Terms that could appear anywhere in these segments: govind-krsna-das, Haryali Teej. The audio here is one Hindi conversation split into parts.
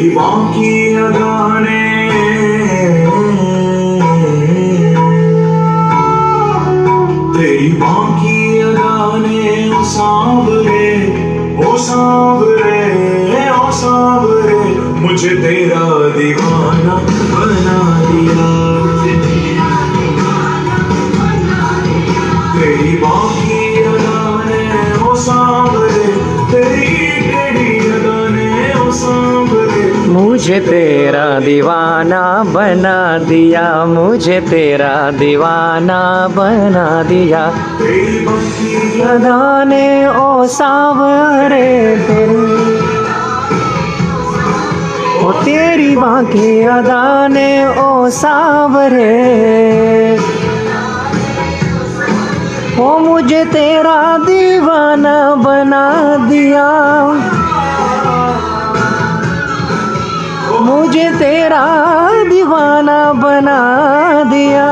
विवाह की अगाने तेरी बाकी अगाने ओ सांवरे मुझे तेरा दीवाना बना दिया तेरी बाकी अगाने ओ सांवरे तेरी अगाने ओ सांवरे मुझे तेरा दीवाना बना दिया मुझे तेरा दीवाना बना दिया तेरी बाकी अगाने ओ सांवरे ओ तेरी बाकी अदाने ओ सावरे ओ मुझे तेरा दीवाना बना दिया मुझे तेरा दीवाना बना दिया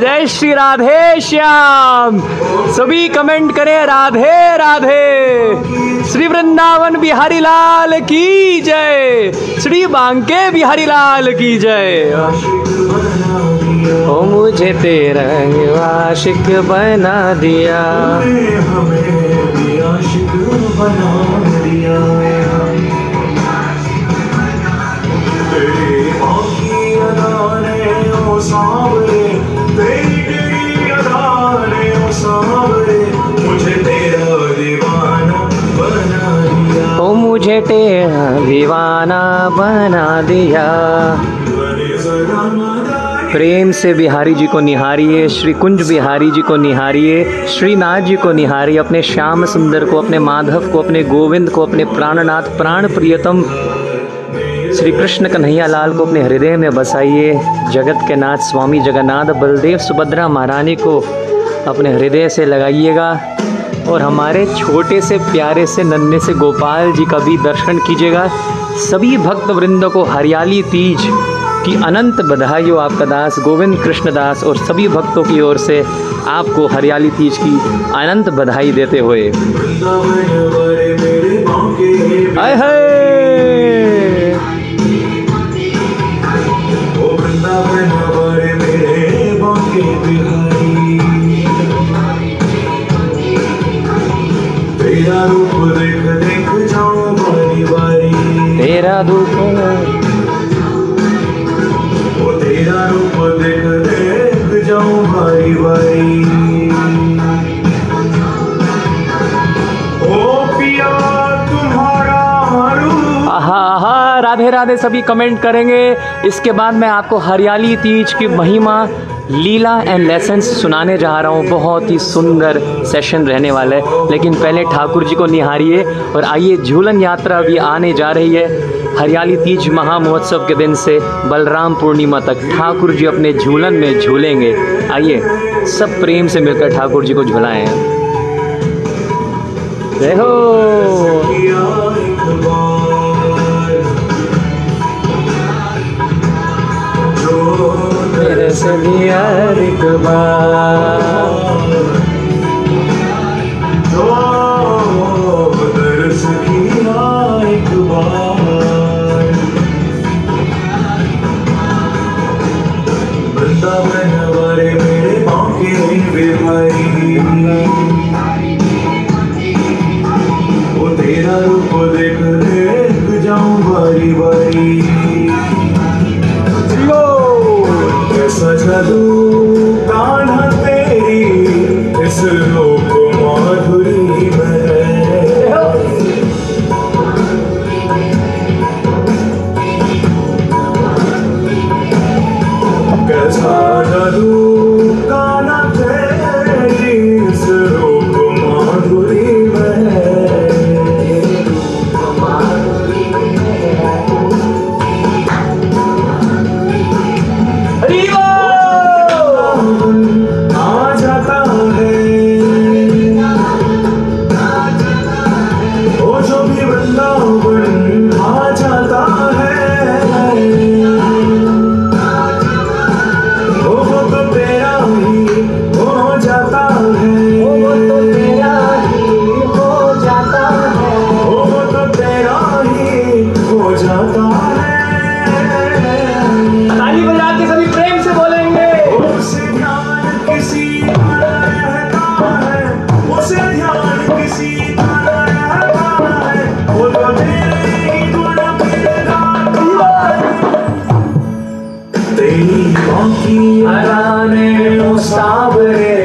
जय श्री राधे श्याम। सभी कमेंट करें राधे राधे। श्री वृंदावन बिहारी लाल की जय। श्री बांके बिहारी लाल की जय। ओ मुझे तेरा आशिक बना दिया मुझे तेरा दीवाना बना दिया। प्रेम से बिहारी जी को निहारिए, श्री कुंज बिहारी जी को निहारिए, श्रीनाथ जी को निहारिए, अपने श्याम सुंदर को, अपने माधव को, अपने गोविंद को, अपने प्राणनाथ प्राण प्रियतम श्री कृष्ण कन्हैया लाल को अपने हृदय में बसाइए। जगत के नाथ स्वामी जगन्नाथ बलदेव सुभद्रा महारानी को अपने हृदय से लगाइएगा और हमारे छोटे से प्यारे से नन्हे से गोपाल जी का भी दर्शन कीजिएगा। सभी भक्त वृंदों को हरियाली तीज की अनंत बधाई हो। आपका दास गोविंद कृष्णदास और सभी भक्तों की ओर से आपको हरियाली तीज की अनंत बधाई देते हुए आए है। तेरा रूप देख देख जाऊं बारी बारी तेरा रूप ओ तेरा रूप देख देख जाऊं बारी बारी ओ पिया तुम्हारा रूप। आहा राधे राधे। सभी कमेंट करेंगे। इसके बाद मैं आपको हरियाली तीज की महिमा लीला एंड लेसन्स सुनाने जा रहा हूँ। बहुत ही सुंदर सेशन रहने वाला है, लेकिन पहले ठाकुर जी को निहारिए। और आइए, झूलन यात्रा अभी आने जा रही है। हरियाली तीज महामहोत्सव के दिन से बलराम पूर्णिमा तक ठाकुर जी अपने झूलन में झूलेंगे। आइए सब प्रेम से मिलकर ठाकुर जी को झुलाएं। देखो वृंदावन वाले मेरे बांके बिहारी ओ तेरा रूप देख देख जाऊं बारी बारी सजा दूं कान्हा तेरी इस लोक माधुरी में कैसा दूं कान्हा तेरी इस लोक माधुरी में आ जाता है। साबरे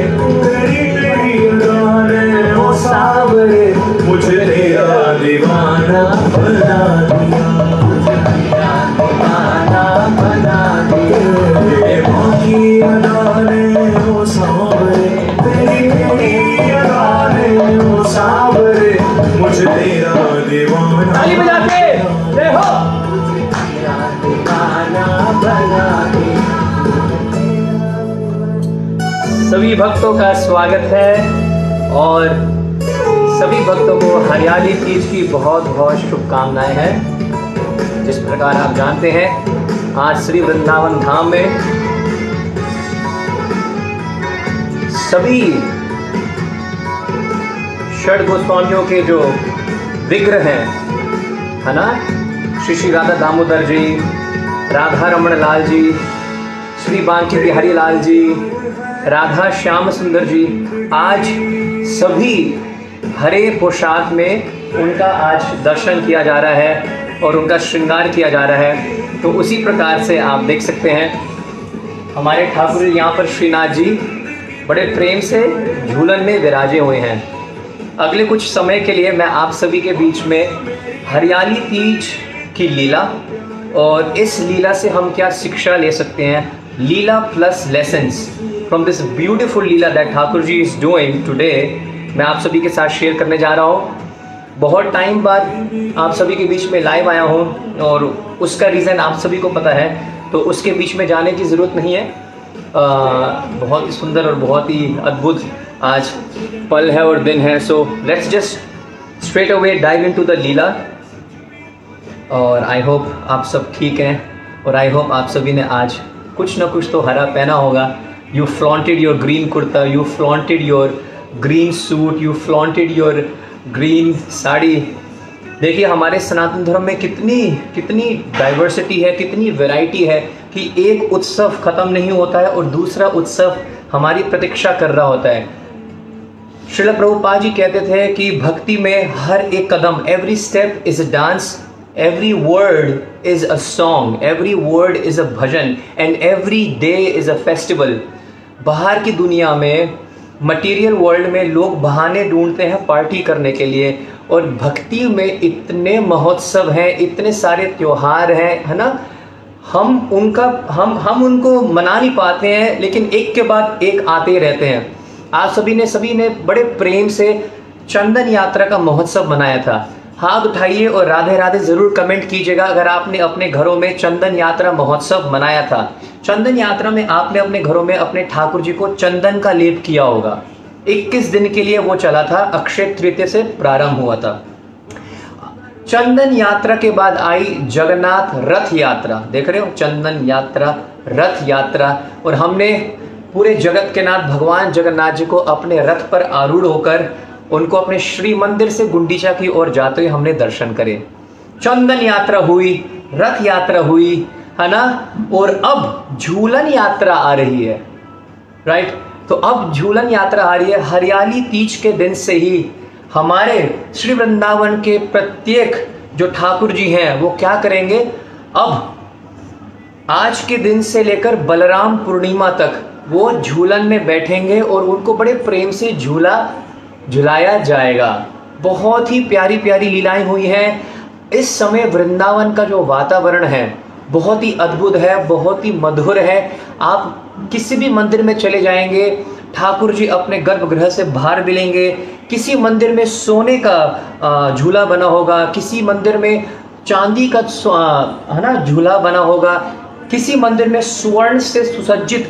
तेरी तेरी उड़ान ओ साबरे मुझे तेरा दीवाना बना दिया मुझे तेरा दीवाना बना दिया ए मौकी उड़ान ओ साबरे तेरी तेरी उड़ान ओ साबरे मुझे तेरा दीवाना ताली बजा के जय हो मुझे तेरा दीवाना बना दिया। सभी भक्तों का स्वागत है और सभी भक्तों को हरियाली तीज की बहुत बहुत शुभकामनाएं हैं। जिस प्रकार आप जानते हैं आज श्री वृंदावन धाम में सभी षड गोस्वामियों के जो विग्रह हैं है ना, श्री श्री राधा दामोदर जी, राधा रमण लाल जी, श्री बांकी बिहारी लाल जी, राधा श्याम सुंदर जी, आज सभी हरे पोशाक में उनका आज दर्शन किया जा रहा है और उनका श्रृंगार किया जा रहा है। तो उसी प्रकार से आप देख सकते हैं हमारे ठाकुर जी यहाँ पर श्रीनाथ जी बड़े प्रेम से झूलन में विराजे हुए हैं। अगले कुछ समय के लिए मैं आप सभी के बीच में हरियाली तीज की लीला और इस लीला से हम क्या शिक्षा ले सकते हैं, leela plus lessons from this beautiful leela that Thakur ji is doing today, मैं आप सभी के साथ शेयर करने जा रहा हूँ। बहुत टाइम बाद आप सभी के बीच में लाइव आया हूँ और उसका रीज़न आप सभी को पता है, तो उसके बीच में जाने की ज़रूरत नहीं है। बहुत ही सुंदर और बहुत ही अद्भुत आज पल है और दिन है। So let's just straight away dive into the leela और आई होप आप सब ठीक हैं और आई होप आप सभी ने आज कुछ ना कुछ तो हरा पहना होगा। You flaunted your green kurta, you flaunted your green suit, you flaunted your green sari. देखिए हमारे सनातन धर्म में कितनी कितनी डाइवर्सिटी है, कितनी वैरायटी है कि एक उत्सव ख़त्म नहीं होता है और दूसरा उत्सव हमारी प्रतीक्षा कर रहा होता है। श्रील प्रभुपाद जी कहते थे कि भक्ति में हर एक कदम, every step is a dance, every word is a song, every word is a bhajan and every day is a festival। बाहर की दुनिया में मटीरियल वर्ल्ड में लोग बहाने ढूंढते हैं पार्टी करने के लिए और भक्ति में इतने महोत्सव हैं, इतने सारे त्यौहार हैं है ना, हम उनको मना नहीं पाते हैं लेकिन एक के बाद एक आते रहते हैं। आप सभी ने बड़े प्रेम से चंदन यात्रा का महोत्सव मनाया था। हाथ उठाइए और राधे राधे ज़रूर कमेंट कीजिएगा अगर आपने अपने घरों में चंदन यात्रा महोत्सव मनाया था। चंदन यात्रा में आपने अपने घरों में अपने ठाकुर जी को चंदन का लेप किया होगा। 21 दिन के लिए वो चला था, अक्षय तृतीया से प्रारंभ हुआ था। चंदन यात्रा के बाद आई जगन्नाथ रथ यात्रा, देख रहे हो, चंदन यात्रा, रथ यात्रा, और हमने पूरे जगत के नाथ भगवान जगन्नाथ जी को अपने रथ पर आरूढ़ होकर उनको अपने श्री मंदिर से गुंडीचा की ओर जाते हुए हमने दर्शन करे। चंदन यात्रा हुई, रथ यात्रा हुई है ना, और अब झूलन यात्रा आ रही है, राइट। तो अब झूलन यात्रा आ रही है। हरियाली तीज के दिन से ही हमारे श्री वृंदावन के प्रत्येक जो ठाकुर जी हैं वो क्या करेंगे, अब आज के दिन से लेकर बलराम पूर्णिमा तक वो झूलन में बैठेंगे और उनको बड़े प्रेम से झूला झुलाया जाएगा। बहुत ही प्यारी प्यारी लीलाएं हुई हैं। इस समय वृंदावन का जो वातावरण है बहुत ही अद्भुत है, बहुत ही मधुर है। आप किसी भी मंदिर में चले जाएंगे, ठाकुर जी अपने गर्भगृह से बाहर मिलेंगे। किसी मंदिर में सोने का झूला बना होगा, किसी मंदिर में चांदी का है ना झूला बना होगा, किसी मंदिर में स्वर्ण से सुसज्जित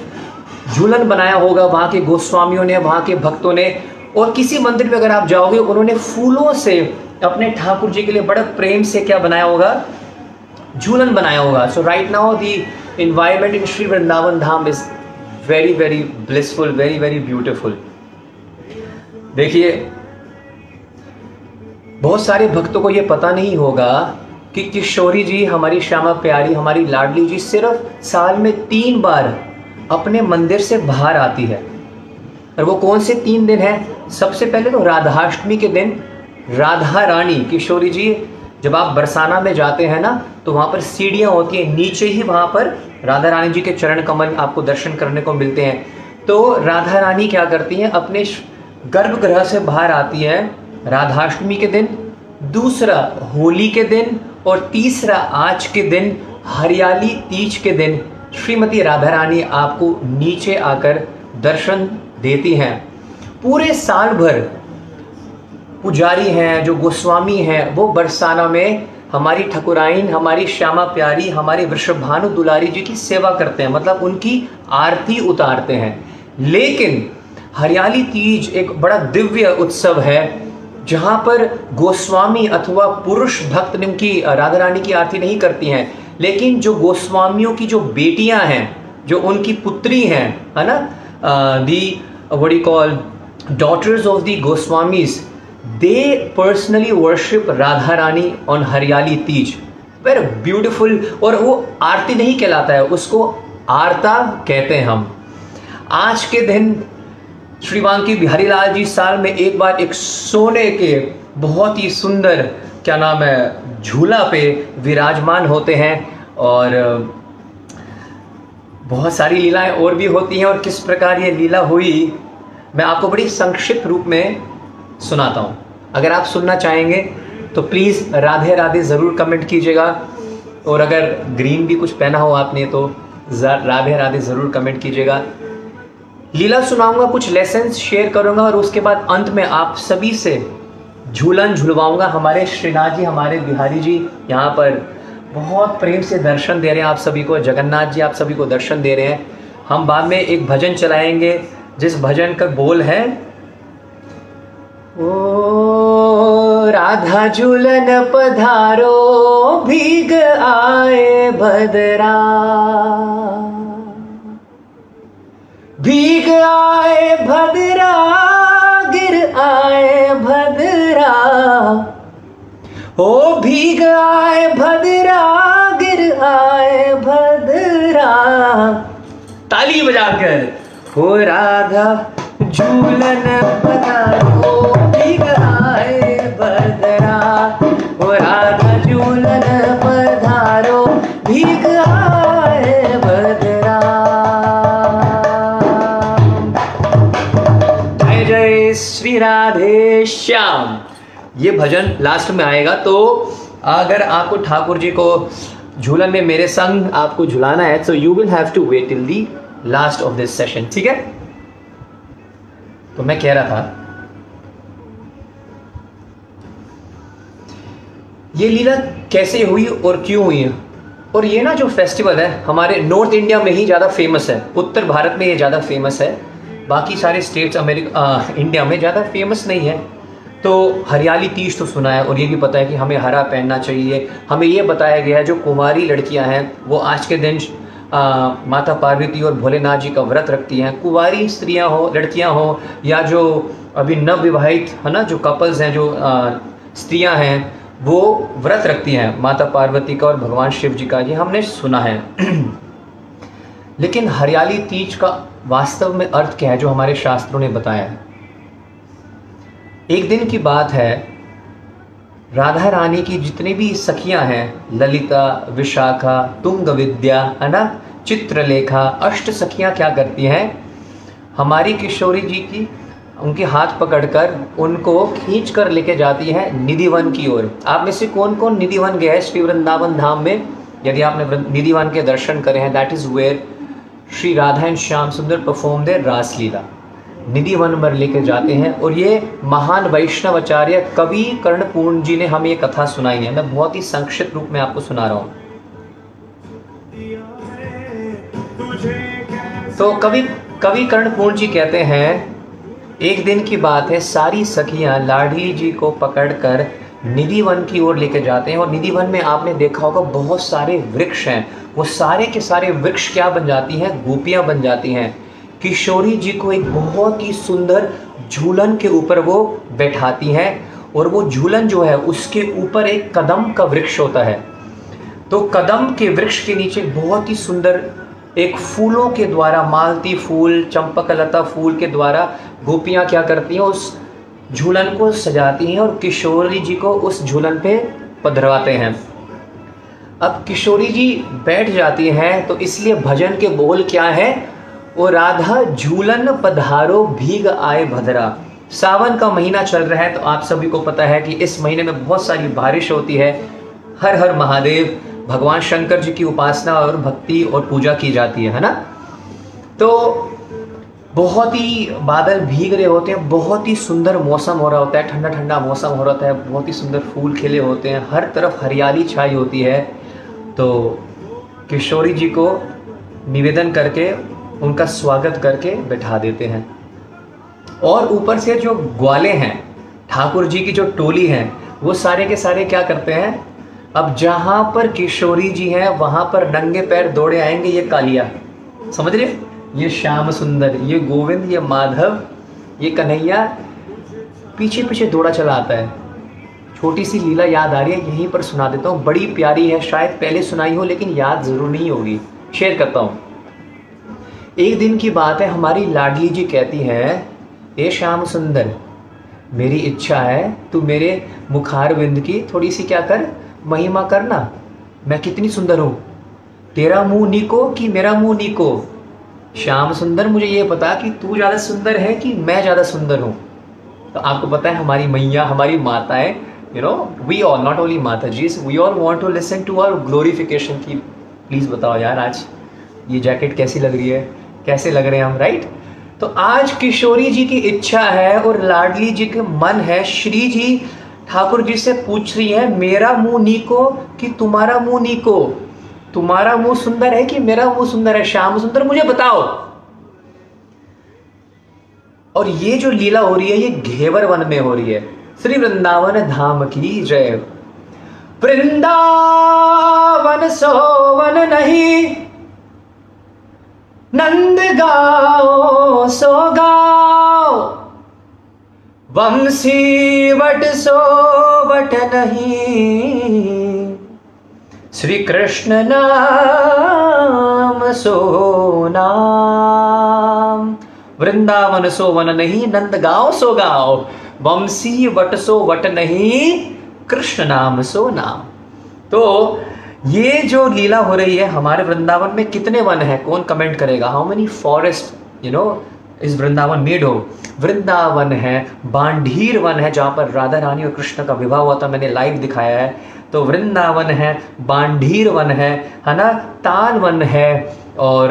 झूलन बनाया होगा वहाँ के गोस्वामियों ने, वहाँ के भक्तों ने। और किसी मंदिर में अगर आप जाओगे उन्होंने फूलों से अपने ठाकुर जी के लिए बड़ा प्रेम से क्या बनाया होगा, झूलन बनाया होगा। So right now the environment in Shri Vrindavan Dham is very very blissful, very very beautiful. देखिए बहुत सारे भक्तों को ये पता नहीं होगा कि किशोरी जी हमारी श्यामा प्यारी, हमारी लाडली जी सिर्फ साल में 3 बार अपने मंदिर से बाहर आती है। और वो कौन से 3 दिन हैं, सबसे पहले तो राधाष्टमी के दिन राधा रानी किशोरी जी जब आप बरसाना में जाते हैं ना तो वहाँ पर सीढ़ियाँ होती हैं, नीचे ही वहाँ पर राधा रानी जी के चरण कमल आपको दर्शन करने को मिलते हैं। तो राधा रानी क्या करती हैं, अपने गर्भगृह से बाहर आती है राधाष्टमी के दिन, दूसरा होली के दिन और तीसरा आज के दिन हरियाली तीज के दिन श्रीमती राधा रानी आपको नीचे आकर दर्शन देती हैं। पूरे साल भर पुजारी हैं जो गोस्वामी हैं वो बरसाना में हमारी ठकुराइन, हमारी श्यामा प्यारी, हमारी वृषभानु दुलारी जी की सेवा करते हैं, मतलब उनकी आरती उतारते हैं। लेकिन हरियाली तीज एक बड़ा दिव्य उत्सव है जहाँ पर गोस्वामी अथवा पुरुष भक्त निम्की राधा रानी की आरती नहीं करती हैं, लेकिन जो गोस्वामियों की जो बेटियाँ हैं, जो उनकी पुत्री हैं, है ना, the what do you call daughters of the Goswamis, they personally worship Radha Rani on Haryali Teej, very beautiful। और वो आरती नहीं कहलाता है, उसको आरता कहते हैं हम। आज के दिन श्री बांकी बिहारी लाल जी साल में एक बार एक सोने के बहुत ही सुंदर क्या नाम है झूला पे विराजमान होते हैं और बहुत सारी लीलाएं और भी होती हैं। और किस प्रकार ये लीला हुई मैं आपको बड़ी संक्षिप्त रूप में सुनाता हूँ। अगर आप सुनना चाहेंगे तो प्लीज़ राधे राधे ज़रूर कमेंट कीजिएगा, और अगर ग्रीन भी कुछ पहना हो आपने तो राधे राधे ज़रूर कमेंट कीजिएगा। लीला सुनाऊंगा, कुछ लेसन्स शेयर करूंगा और उसके बाद अंत में आप सभी से झूलन झुलवाऊंगा। हमारे श्रीनाथ जी, हमारे बिहारी जी यहाँ पर बहुत प्रेम से दर्शन दे रहे हैं आप सभी को, जगन्नाथ जी आप सभी को दर्शन दे रहे हैं। हम बाद में एक भजन चलाएँगे जिस भजन का बोल है, ओ राधा झूलन पधारो भीग आए भदरा, भीग आए भदरा, गिर आए भदरा, ओ भीग आए भदरा, गिर आए भदरा। ताली बजाकर ओ राधा झूलन पधारो भीग आए भदरा, ओ राधा झूलन पधारो भीग आए भदरा। जय जय श्री राधे श्याम, ये भजन लास्ट में आएगा। तो अगर आपको ठाकुर जी को झूलन में मेरे संग आपको झुलाना है तो you will have to wait till the last of this session, ठीक है। तो मैं कह रहा था ये लीला कैसे हुई और क्यों हुई। और ये ना जो फेस्टिवल है हमारे नॉर्थ इंडिया में ही ज़्यादा फेमस है, उत्तर भारत में ये ज़्यादा फेमस है, बाकी सारे स्टेट्स इंडिया में ज़्यादा फेमस नहीं है। तो हरियाली तीज तो सुना है और ये भी पता है कि हमें हरा पहनना चाहिए। हमें ये बताया गया है जो कुंवारी लड़कियाँ हैं वो आज के दिन माता पार्वती और भोलेनाथ जी का व्रत रखती हैं। कुंवारी स्त्रियाँ हो, लड़कियाँ हो, या जो अभी नवविवाहित है ना जो कपल्स हैं, जो स्त्रियाँ हैं, वो व्रत रखती हैं माता पार्वती का और भगवान शिव जी का, ये हमने सुना है। लेकिन हरियाली तीज का वास्तव में अर्थ क्या है जो हमारे शास्त्रों ने बताया है। एक दिन की बात है, राधा रानी की जितने भी सखियां हैं, ललिता, विशाखा, तुंग विद्या, है ना, चित्रलेखा, अष्ट सखियां क्या करती हैं, हमारी किशोरी जी की उनके हाथ पकड़कर उनको खींचकर लेके जाती है निधिवन की ओर। आप में से कौन कौन निधिवन गए हैं श्री वृंदावन धाम में? यदि आपने निधिवन के दर्शन करे हैं, that is where Shri Radha and Shyam Sundar perform there रासलीला। निधिवन पर लेके जाते हैं और ये महान वैष्णव आचार्य कवि कर्णपूर्ण जी ने हमें ये कथा सुनाई है। मैं बहुत ही संक्षिप्त रूप में आपको सुना रहा हूँ। तो कवि कर्णपूर्ण जी कहते हैं, एक दिन की बात है, सारी सखियां लाडली जी को पकड़कर निधिवन की ओर लेके जाते हैं। और निधिवन में आपने देखा होगा बहुत सारे वृक्ष हैं, वो सारे के सारे वृक्ष क्या बन जाती हैं, गोपियां बन जाती हैं। किशोरी जी को एक बहुत ही सुंदर झूलन के ऊपर वो बैठाती हैं और वो झूलन जो है उसके ऊपर एक कदम का वृक्ष होता है। तो कदम के वृक्ष के नीचे बहुत ही सुंदर एक फूलों के द्वारा, मालती फूल, चंपकलता फूल के द्वारा गोपियाँ क्या करती हैं, उस झूलन को सजाती हैं और किशोरी जी को उस झूलन पे पधरवाते हैं। अब किशोरी जी बैठ जाती हैं, तो इसलिए भजन के बोल क्या है, ओ राधा झूलन पधारो भीग आए भदरा। सावन का महीना चल रहा है तो आप सभी को पता है कि इस महीने में बहुत सारी बारिश होती है। हर हर महादेव, भगवान शंकर जी की उपासना और भक्ति और पूजा की जाती है ना। तो बहुत ही बादल भीग रहे होते हैं, बहुत ही सुंदर मौसम हो रहा होता है, ठंडा ठंडा मौसम हो रहा होता है, बहुत ही सुंदर फूल खिले होते हैं, हर तरफ हरियाली छाई होती है। तो किशोरी जी को निवेदन करके उनका स्वागत करके बैठा देते हैं। और ऊपर से जो ग्वाले हैं, ठाकुर जी की जो टोली है, वो सारे के सारे क्या करते हैं, अब जहाँ पर किशोरी जी हैं वहाँ पर नंगे पैर दौड़े आएंगे। ये कालिया, समझ रहे, ये श्याम सुंदर, ये गोविंद, ये माधव, ये कन्हैया पीछे पीछे दौड़ा चला आता है। छोटी सी लीला याद आ रही है, यहीं पर सुना देता हूँ, बड़ी प्यारी है, शायद पहले सुनाई हो लेकिन याद जरूर नहीं होगी, शेयर करता हूँ। एक दिन की बात है, हमारी लाडली जी कहती है, ए श्याम सुंदर मेरी इच्छा है तू मेरे मुखारविंद की थोड़ी सी क्या कर, महिमा करना, मैं कितनी सुंदर हूँ, तेरा मुँह नीको कि मेरा मुँह नीको। श्याम सुंदर मुझे ये पता कि तू ज़्यादा सुंदर है कि मैं ज़्यादा सुंदर हूँ। तो आपको पता है हमारी मैया, हमारी माताएं, you know we all, not only माता जी, we all want to listen to our glorification की प्लीज़ बताओ यार आज ये जैकेट कैसी लग रही है, कैसे लग रहे हैं हम, राइट। तो आज किशोरी जी की इच्छा है और लाडली जी के मन है, श्री जी ठाकुर जी से पूछ रही है, मेरा मुँह नीको कि तुम्हारा मुँह नीको, तुम्हारा मुंह सुंदर है कि मेरा मुंह सुंदर है, श्याम सुंदर मुझे बताओ। और ये जो लीला हो रही है ये घेवर वन में हो रही है। श्री वृंदावन धाम की जय। वृंदावन सोवन नहीं, नंद गाओ सो गाओ, वंशी वट सो वट नहीं, श्री कृष्ण नाम सो नाम। वृंदावन सो वन नहीं, नंद गाँव सो गाँव, वंशी वट सो वट नहीं, कृष्ण नाम सो नाम। तो ये जो लीला हो रही है, हमारे वृंदावन में कितने वन हैं, कौन कमेंट करेगा, how many forest you know is Vrindavan made हो। वृंदावन है, बांढीर वन है, जहाँ पर राधा रानी और कृष्ण का विवाह हुआ था, मैंने लाइव दिखाया है। तो वृंदावन है, बांढीर वन है ना, ताल वन है और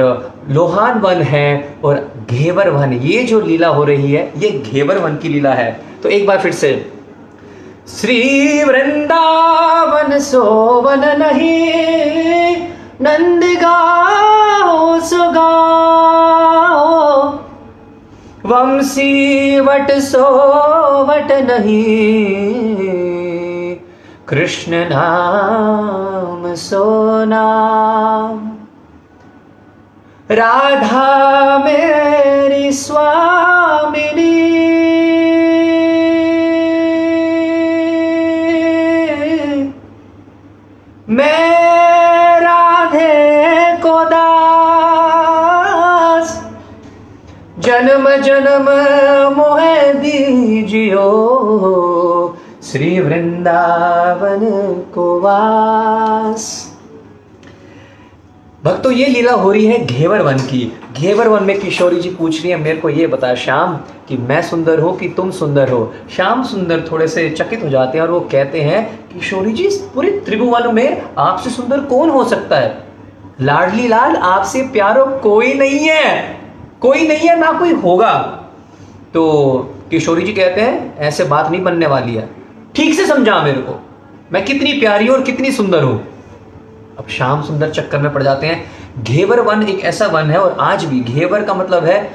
लोहान वन है और घेवर वन। ये जो लीला हो रही है ये घेवर वन की लीला है। तो एक बार फिर से, श्री वृंदावन सोवन नहीं, नंद गाओ सो गाओ, वंशी वट सोवट नहीं, कृष्ण नाम सो नाम। राधा मेरी स्वामिनी, मैं जन्म जन्म मोह दीजियो, श्री वृंदावन को वास। भक्तों ये लीला हो रही है घेवर वन की। घेवर वन में किशोरी जी पूछ रही है, मेरे को ये बता श्याम कि मैं सुंदर हो कि तुम सुंदर हो। श्याम सुंदर थोड़े से चकित हो जाते हैं और वो कहते हैं, किशोरी जी इस पूरे त्रिभुवन में आपसे सुंदर कौन हो सकता है, लाडली लाल आपसे प्यारो कोई नहीं है, कोई नहीं है, ना कोई होगा। तो किशोरी जी कहते हैं ऐसे बात नहीं बनने वाली है, ठीक से समझा मेरे को, मैं कितनी प्यारी हूँ और कितनी सुंदर हूँ। अब श्याम सुंदर चक्कर में पड़ जाते हैं। घेवर वन एक ऐसा वन है, और आज भी घेवर का मतलब है,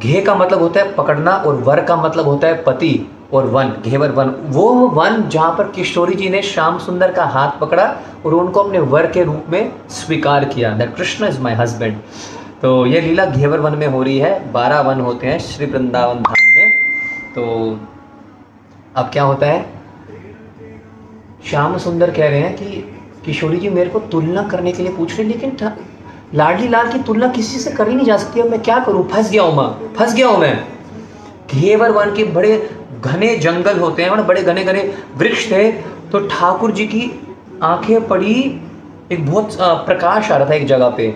घे का मतलब होता है पकड़ना और वर का मतलब होता है पति, और वन, घेवर वन वो वन जहाँ पर किशोरी जी ने श्याम सुंदर का हाथ पकड़ा और उनको अपने वर के रूप में स्वीकार किया, that Krishna is my husband. तो ये लीला घेवर वन में हो रही है। 12 वन होते हैं श्री वृंदावन धाम में। तो अब क्या होता है, श्याम सुंदर कह रहे हैं कि किशोरी जी मेरे को तुलना करने के लिए पूछ रहे, लेकिन लाडली लाल की तुलना किसी से करी नहीं जा सकती। अब मैं क्या करूं, फंस गया हूं मैं, फंस गया हूं मैं। घेवर वन के बड़े घने जंगल होते हैं, बड़े घने घने वृक्ष थे। तो ठाकुर जी की आंखें पड़ी, एक बहुत प्रकाश आ रहा था एक जगह पे,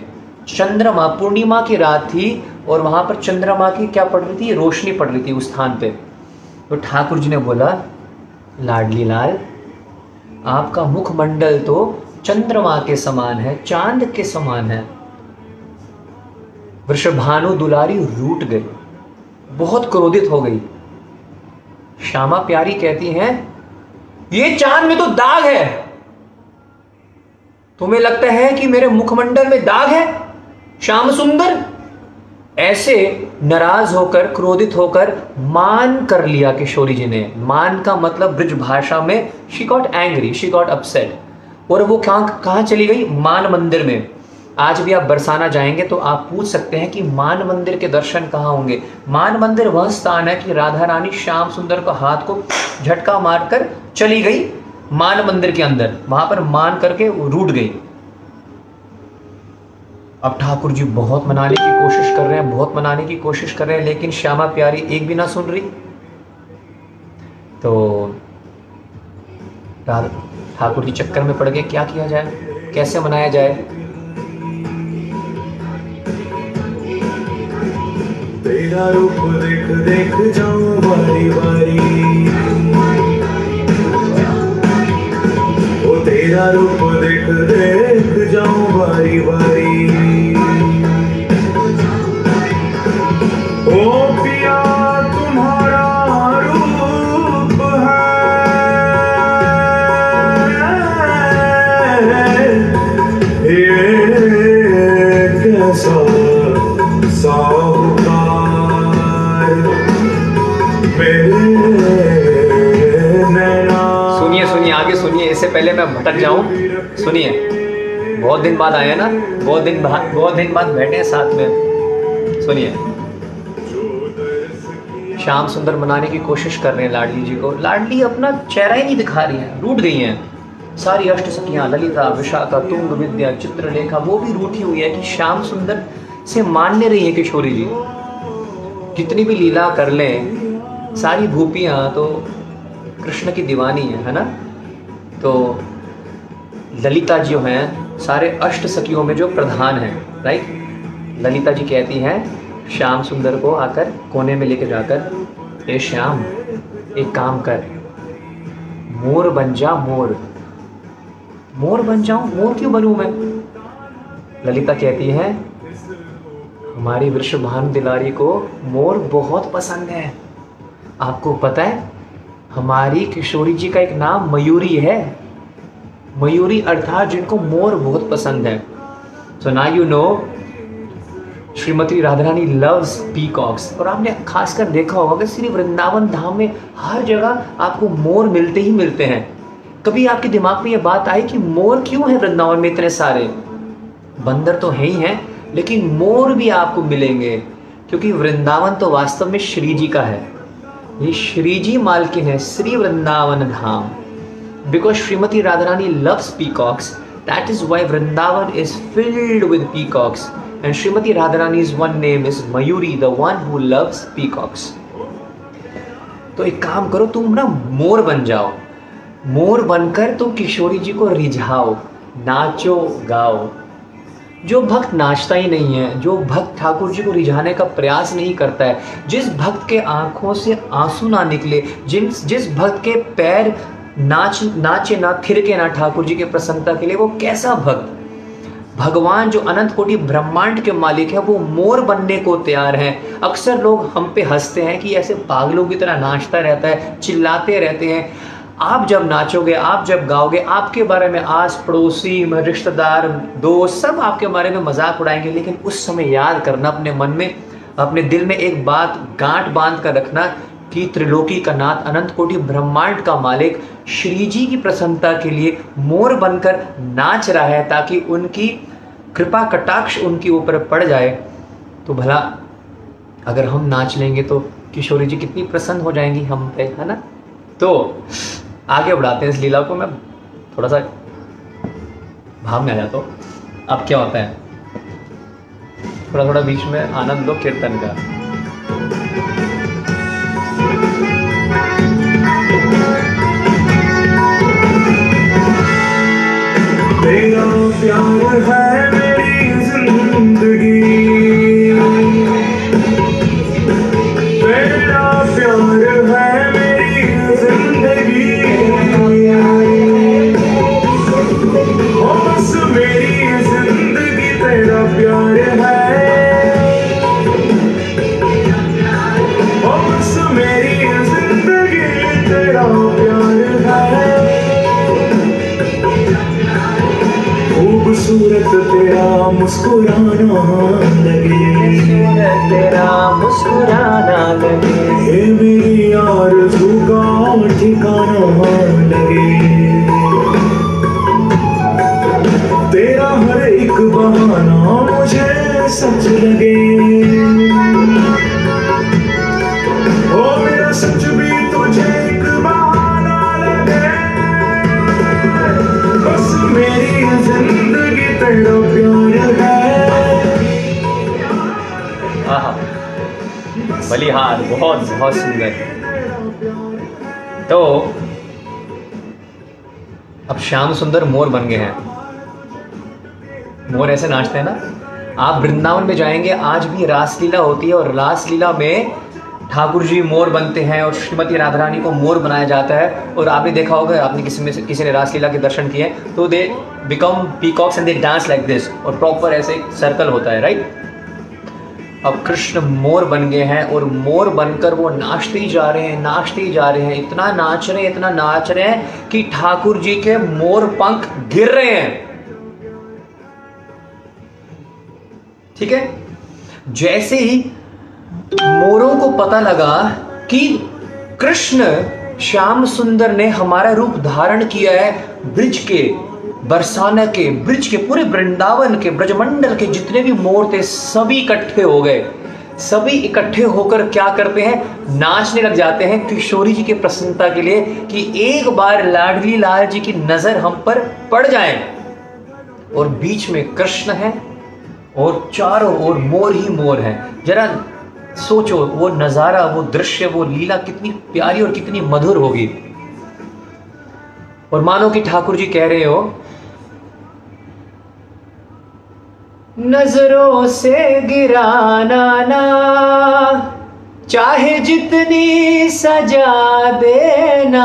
चंद्रमा, पूर्णिमा की रात थी, और वहाँ पर चंद्रमा की क्या पड़ रही थी, रोशनी पड़ रही थी उस स्थान पे। तो ठाकुर जी ने बोला, लाडली लाल आपका मुखमंडल तो चंद्रमा के समान है, चांद के समान है। वृषभानु दुलारी रूठ गई, बहुत क्रोधित हो गई। श्यामा प्यारी कहती हैं, ये चांद में तो दाग है, तुम्हें लगता है कि मेरे मुखमंडल में दाग है श्याम सुंदर? ऐसे नाराज होकर, क्रोधित होकर मान कर लिया किशोरी जी ने। मान का मतलब ब्रिज भाषा में she got angry, she got upset. और वो कहाँ चली गई? मान मंदिर में। आज भी आप बरसाना जाएंगे तो आप पूछ सकते हैं कि मान मंदिर के दर्शन कहाँ होंगे। मान मंदिर वह स्थान है कि राधा रानी श्याम सुंदर को हाथ को झटका मारकर चली गई मान मंदिर के अंदर, वहां पर मान करके रूठ गई। अब ठाकुर जी बहुत मनाने की कोशिश कर रहे हैं, बहुत मनाने की कोशिश कर रहे हैं, लेकिन श्यामा प्यारी एक भी ना सुन रही। तो ठाकुर जी चक्कर में पड़ गए, क्या किया जाए, कैसे मनाया जाए। तेरा रूप देख देख जाऊं बारी बारी, ओ तेरा रूप देख देख जाऊं बारी बारी। पहले मैं भटक जाऊं, सुनिए, बहुत दिन बाद आए ना, बहुत दिन बाद बैठे साथ में, सुनिए। श्याम सुंदर मनाने की कोशिश कर रहे हैं लाडली जी को, लाडली अपना चेहरा ही नहीं दिखा रही हैं, रूठ गई हैं। सारी अष्ट सखियां ललिता, विशाखा, तुंग विद्या, चित्रलेखा, वो भी रूठी हुई है कि श्याम सुंदर से मान ले रही है किशोरी जी। जितनी भी लीला कर लें सारी भूपियाँ तो कृष्ण की दीवानी है ना। तो ललिता जी हैं सारे अष्ट सखियों में जो प्रधान हैं, राइट। ललिता जी कहती हैं श्याम सुंदर को आकर कोने में लेके जाकर, ए श्याम एक काम कर, मोर बन जा मोर। मोर बन जाऊं, मोर क्यों बनूं मैं? ललिता कहती हैं हमारी वृषभानु दुलारी को मोर बहुत पसंद है। आपको पता है हमारी किशोरी जी का एक नाम मयूरी है, मयूरी अर्थात जिनको मोर बहुत पसंद है। So now you know Shrimati Radharani loves peacocks. और आपने खासकर देखा होगा कि श्री वृंदावन धाम में हर जगह आपको मोर मिलते ही मिलते हैं। कभी आपके दिमाग में ये बात आई कि मोर क्यों है वृंदावन में? इतने सारे बंदर तो है ही हैं, लेकिन मोर भी आपको मिलेंगे, क्योंकि वृंदावन तो वास्तव में श्री जी का है। ये श्री जी मालकिन है Shri Vrindavan Dham, because Shrimati Radharani loves peacocks, that is why Vrindavan is filled with peacocks, and Shrimati Radharani is one name is Mayuri, the one who loves peacocks. तो एक काम करो, तुम ना मोर बन जाओ, मोर बनकर तुम किशोरी जी को रिझाओ, नाचो गाओ। जो भक्त नाचता ही नहीं है, जो भक्त ठाकुर जी को रिझाने का प्रयास नहीं करता है, जिस भक्त के आंखों से आंसू ना निकले, जिस भक्त के पैर नाचे ना, थिरके ना ठाकुर जी के प्रसन्नता के लिए, वो कैसा भक्त? भगवान जो अनंत कोटि ब्रह्मांड के मालिक है वो मोर बनने को तैयार हैं। अक्सर लोग हम पे हंसते हैं कि ऐसे पागलों की तरह नाचता रहता है, चिल्लाते रहते हैं। आप जब नाचोगे, आप जब गाओगे, आपके बारे में आस पड़ोसी, रिश्तेदार, दोस्त सब आपके बारे में मजाक उड़ाएंगे, लेकिन उस समय याद करना अपने मन में, अपने दिल में एक बात गांठ बांध कर रखना कि त्रिलोकी का नाथ, अनंत कोटि ब्रह्मांड का मालिक श्री जी की प्रसन्नता के लिए मोर बनकर नाच रहा है, ताकि उनकी कृपा कटाक्ष उनके ऊपर पड़ जाए। तो भला अगर हम नाच लेंगे तो किशोरी जी कितनी प्रसन्न हो जाएंगी हम पे, है ना। तो आगे बढ़ाते हैं इस लीला को, मैं थोड़ा सा भाव में आ जाता हूँ। अब क्या होता है, थोड़ा थोड़ा बीच में आनंद लो कीर्तन का। तेरा प्यार है मेरी जिंदगी, सूरत तेरा मुस्कुराना लगे, सूरत तेरा मुस्कुराना लगे, ये मेरी आरज़ू का ठिकाना लगे। तेरा हर एक बहाना मुझे सच लगे, बलिहार, बहुत बहुत सुंदर। तो अब श्याम सुंदर मोर बन गए हैं। मोर ऐसे नाचते हैं ना। आप वृंदावन में जाएंगे, आज भी रासलीला होती है और रासलीला में ठाकुर जी मोर बनते हैं और श्रीमती राधा रानी को मोर बनाया जाता है। और आपने देखा होगा, आपने किसी ने रासलीला के दर्शन किए, तो they become peacocks and they dance like this, और प्रॉपर ऐसे सर्कल होता है, राइट। अब कृष्ण मोर बन गए हैं और मोर बनकर वो नाचते ही जा रहे हैं, नाचते ही जा रहे हैं, इतना नाच रहे हैं, इतना नाच रहे हैं कि ठाकुर जी के मोर पंख गिर रहे हैं। ठीक है, जैसे ही मोरों को पता लगा कि कृष्ण श्याम सुंदर ने हमारा रूप धारण किया है, ब्रिज के, बरसाना के ब्रिज के, पूरे वृंदावन के ब्रजमंडल के जितने भी मोर थे सभी इकट्ठे हो गए। सभी इकट्ठे होकर क्या करते हैं, नाचने लग जाते हैं किशोरी जी के प्रसन्नता के लिए कि एक बार लाडली लाल जी की नजर हम पर पड़ जाए। और बीच में कृष्ण है और चारों ओर मोर ही मोर है। जरा सोचो वो नज़ारा, वो दृश्य, वो लीला कितनी प्यारी और कितनी मधुर होगी। और मानो कि ठाकुर जी कह रहे हो, नजरों से गिराना ना, चाहे जितनी सजा देना,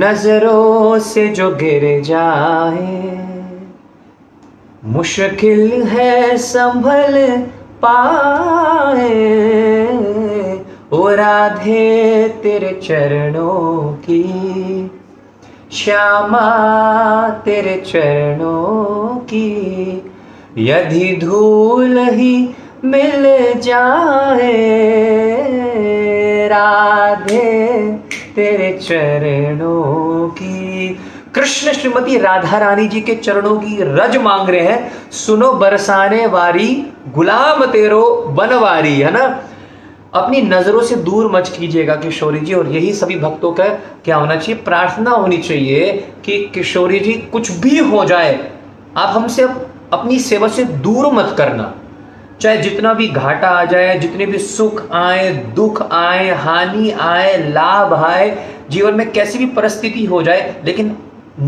नजरों से जो गिर जाए मुश्किल है संभल पाए, ओ राधे तेरे चरणों की, श्यामा तेरे चरणों की, यदि धूल ही मिल जाए, राधे तेरे चरणों की। कृष्ण श्रीमती राधा रानी जी के चरणों की रज मांग रहे हैं। सुनो बरसाने वाली गुलाम तेरो बनवारी, है ना। अपनी नजरों से दूर मत कीजिएगा किशोरी जी। और यही सभी भक्तों का क्या होना चाहिए, प्रार्थना होनी चाहिए कि किशोरी जी कुछ भी हो जाए, आप हमसे अपनी सेवा से दूर मत करना। चाहे जितना भी घाटा आ जाए, जितने भी सुख आए, दुख आए, हानि आए, लाभ आए, जीवन में कैसी भी परिस्थिति हो जाए, लेकिन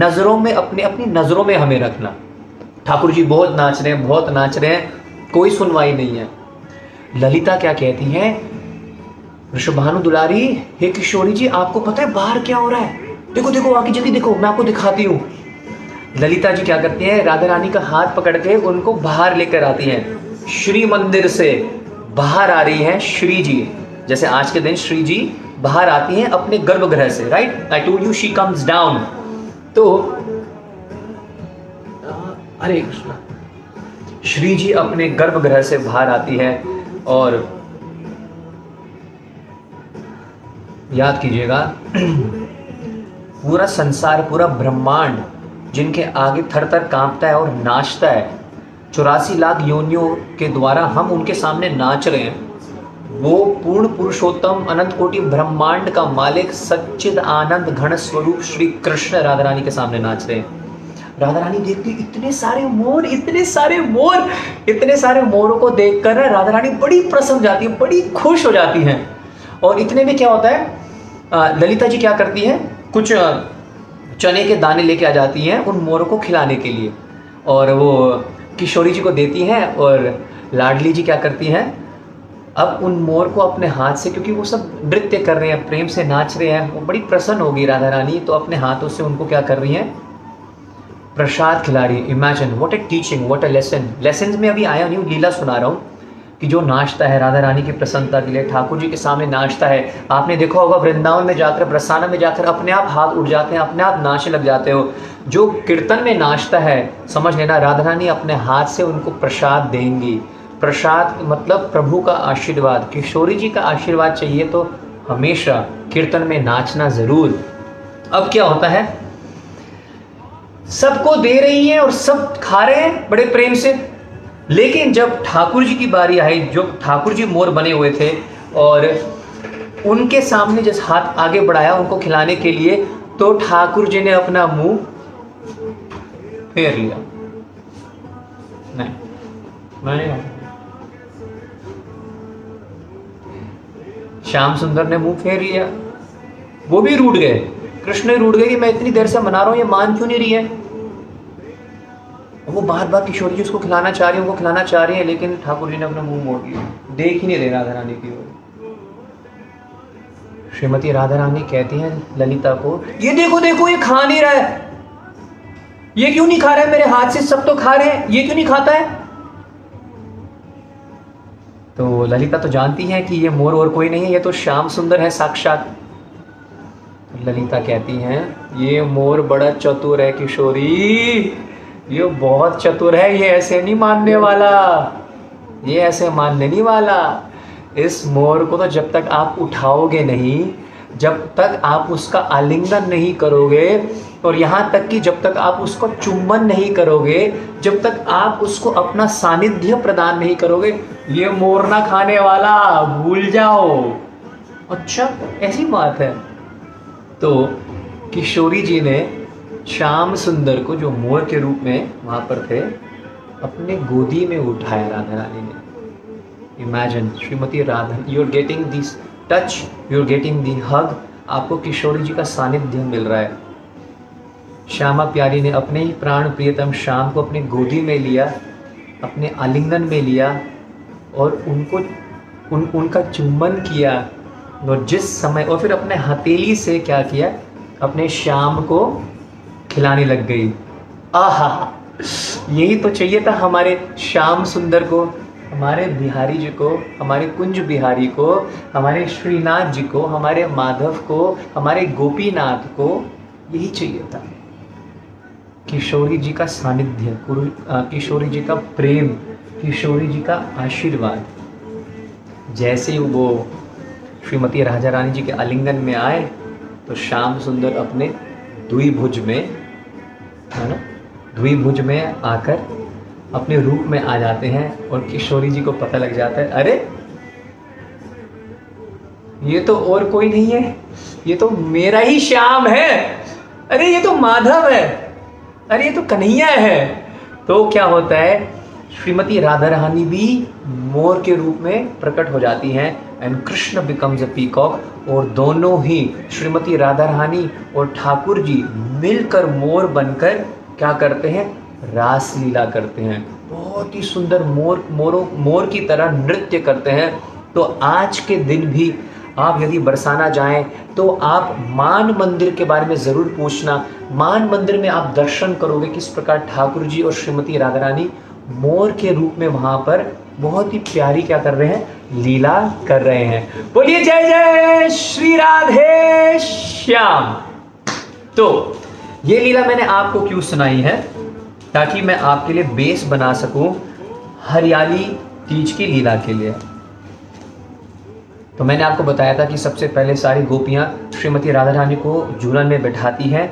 नजरों में, अपनी नजरों में हमें रखना। ठाकुर जी बहुत नाच रहे हैं, बहुत नाच रहे हैं, कोई सुनवाई नहीं है। ललिता क्या कहती है, ऋषभानु दुलारी, हे किशोरी जी, आपको पता है बाहर क्या हो रहा है? देखो देखो, आगे जल्दी देखो, मैं आपको दिखाती हूँ। ललिता जी क्या करती हैं, राधा रानी का हाथ पकड़ के उनको बाहर लेकर आती हैं। श्री मंदिर से बाहर आ रही हैं श्री जी, जैसे आज के दिन श्री जी बाहर आती हैं अपने गर्भगृह से, right. I told you she comes down. तो हरे कृष्णा, श्री जी अपने गर्भगृह से बाहर आती है। और याद कीजिएगा, पूरा संसार, पूरा ब्रह्मांड जिनके आगे थर थर कांपता है और नाचता है, 84 लाख योनियों के द्वारा हम उनके सामने नाच रहे हैं। वो पूर्ण पुरुषोत्तम अनंत कोटि ब्रह्मांड का मालिक सच्चिद आनंद घन स्वरूप श्री कृष्ण राधा रानी के सामने नाच रहे हैं। राधा रानी देखती इतने सारे मोर, इतने सारे मोर, इतने सारे मोरों को देखकर राधा रानी बड़ी प्रसन्न हो जाती है, बड़ी खुश हो जाती हैं। और इतने में क्या होता है, ललिता जी क्या करती हैं, कुछ चने के दाने लेके आ जाती हैं उन मोरों को खिलाने के लिए, और वो किशोरी जी को देती हैं। और लाडली जी क्या करती हैं, अब उन मोर को अपने हाथ से, क्योंकि वो सब नृत्य कर रहे हैं, प्रेम से नाच रहे हैं, वो बड़ी प्रसन्न होगी राधा रानी, तो अपने हाथों से उनको क्या कर रही हैं, प्रसाद खिला रही है। Imagine, what a teaching, what a lesson. Lesson में अभी आया न्यू लीला सुना रहा हूँ कि जो नाश्ता है राधा रानी की प्रसन्नता के लिए ठाकुर जी के सामने नाश्ता है। आपने देखा होगा वृंदावन में जाकर, बरसाना में जाकर अपने आप हाथ उठ जाते हैं, अपने आप नाचने लग जाते हो। जो कीर्तन में नाश्ता है समझ लेना राधा रानी अपने हाथ से उनको प्रसाद देंगी। प्रसाद मतलब प्रभु का आशीर्वाद। किशोरी जी का आशीर्वाद चाहिए तो हमेशा कीर्तन में नाचना जरूर। अब क्या होता है, सबको दे रही है और सब खा रहे हैं बड़े प्रेम से, लेकिन जब ठाकुर जी की बारी आई, जो ठाकुर जी मोर बने हुए थे और उनके सामने जिस हाथ आगे बढ़ाया उनको खिलाने के लिए, तो ठाकुर जी ने अपना मुंह फेर लिया। श्याम सुंदर ने मुंह फेर लिया, वो भी रूठ गए, कृष्ण रूठ गए कि मैं इतनी देर से मना रहा हूं, ये मान क्यों नहीं रही है। वो बार बार किशोरी जी उसको खिलाना चाह रही है, उनको खिलाना चाह रही है, लेकिन ठाकुर जी ने अपना मुंह मोड़ लिया, देख ही नहीं दे राधा रानी की ओर। श्रीमती राधा रानी कहती हैं ललिता को, ये देखो देखो ये खा नहीं रहा है, ये क्यों नहीं खा रहा है, मेरे हाथ से सब तो खा रहे हैं, ये क्यों नहीं खाता है। तो ललिता तो जानती है कि ये मोर और कोई नहीं है, ये तो श्याम सुंदर है साक्षात। ललिता कहती हैं ये मोर बड़ा चतुर है किशोरी, ये बहुत चतुर है, ये ऐसे नहीं मानने वाला, ये ऐसे मानने नहीं वाला। इस मोर को तो जब तक आप उठाओगे नहीं, जब तक आप उसका आलिंगन नहीं करोगे, और यहाँ तक कि जब तक आप उसको चुम्बन नहीं करोगे, जब तक आप उसको अपना सानिध्य प्रदान नहीं करोगे, ये मोर ना खाने वाला, भूल जाओ। अच्छा ऐसी बात है। तो किशोरी जी ने श्याम सुंदर को, जो मोर के रूप में वहाँ पर थे, अपने गोदी में उठाया राधा रानी ने। Imagine Shrimati Radha, you are getting this touch, you are getting the hug, आपको किशोरी जी का सानिध्य मिल रहा है। श्यामा प्यारी ने अपने ही प्राण प्रियतम श्याम को अपने गोदी में लिया, अपने आलिंगन में लिया और उनको उनका चुम्बन किया। और जिस समय, और फिर अपने हथेली से क्या किया, अपने श्याम को खिलाने लग गई। आहा, यही तो चाहिए था हमारे श्याम सुंदर को, हमारे बिहारी जी को, हमारे कुंज बिहारी को, हमारे श्रीनाथ जी को, हमारे माधव को, हमारे गोपीनाथ को, यही चाहिए था किशोरी जी का सानिध्य, किशोरी जी का प्रेम, किशोरी जी का आशीर्वाद। जैसे वो श्रीमती राजा रानी जी के आलिंगन में आए तो श्याम सुंदर अपने द्विभुज में, है ना, द्विभुज में आकर अपने रूप में आ जाते हैं और किशोरी जी को पता लग जाता है, अरे ये तो और कोई नहीं है, ये तो मेरा ही श्याम है, अरे ये तो माधव है, अरे ये तो कन्हैया है। तो क्या होता है, श्रीमती राधा रानी भी मोर के रूप में प्रकट हो जाती हैं, and Krishna becomes a peacock. और दोनों ही श्रीमती राधा रानी और ठाकुर जी मिलकर मोर बनकर क्या करते हैं, रासलीला करते हैं, बहुत ही सुंदर मोर की तरह नृत्य करते हैं। तो आज के दिन भी आप यदि बरसाना जाएं तो आप मान मंदिर के बारे में ज़रूर पूछना। मान मंदिर में आप दर्शन करोगे किस प्रकार ठाकुर जी और श्रीमती राधा रानी मोर के रूप में वहाँ पर बहुत ही प्यारी क्या कर रहे हैं, लीला कर रहे हैं। बोलिए जय जय श्री राधे श्याम। तो ये लीला मैंने आपको क्यों सुनाई है, ताकि मैं आपके लिए बेस बना सकूं हरियाली तीज की लीला के लिए। तो मैंने आपको बताया था कि सबसे पहले सारी गोपियाँ श्रीमती राधा रानी को झूलन में बैठाती हैं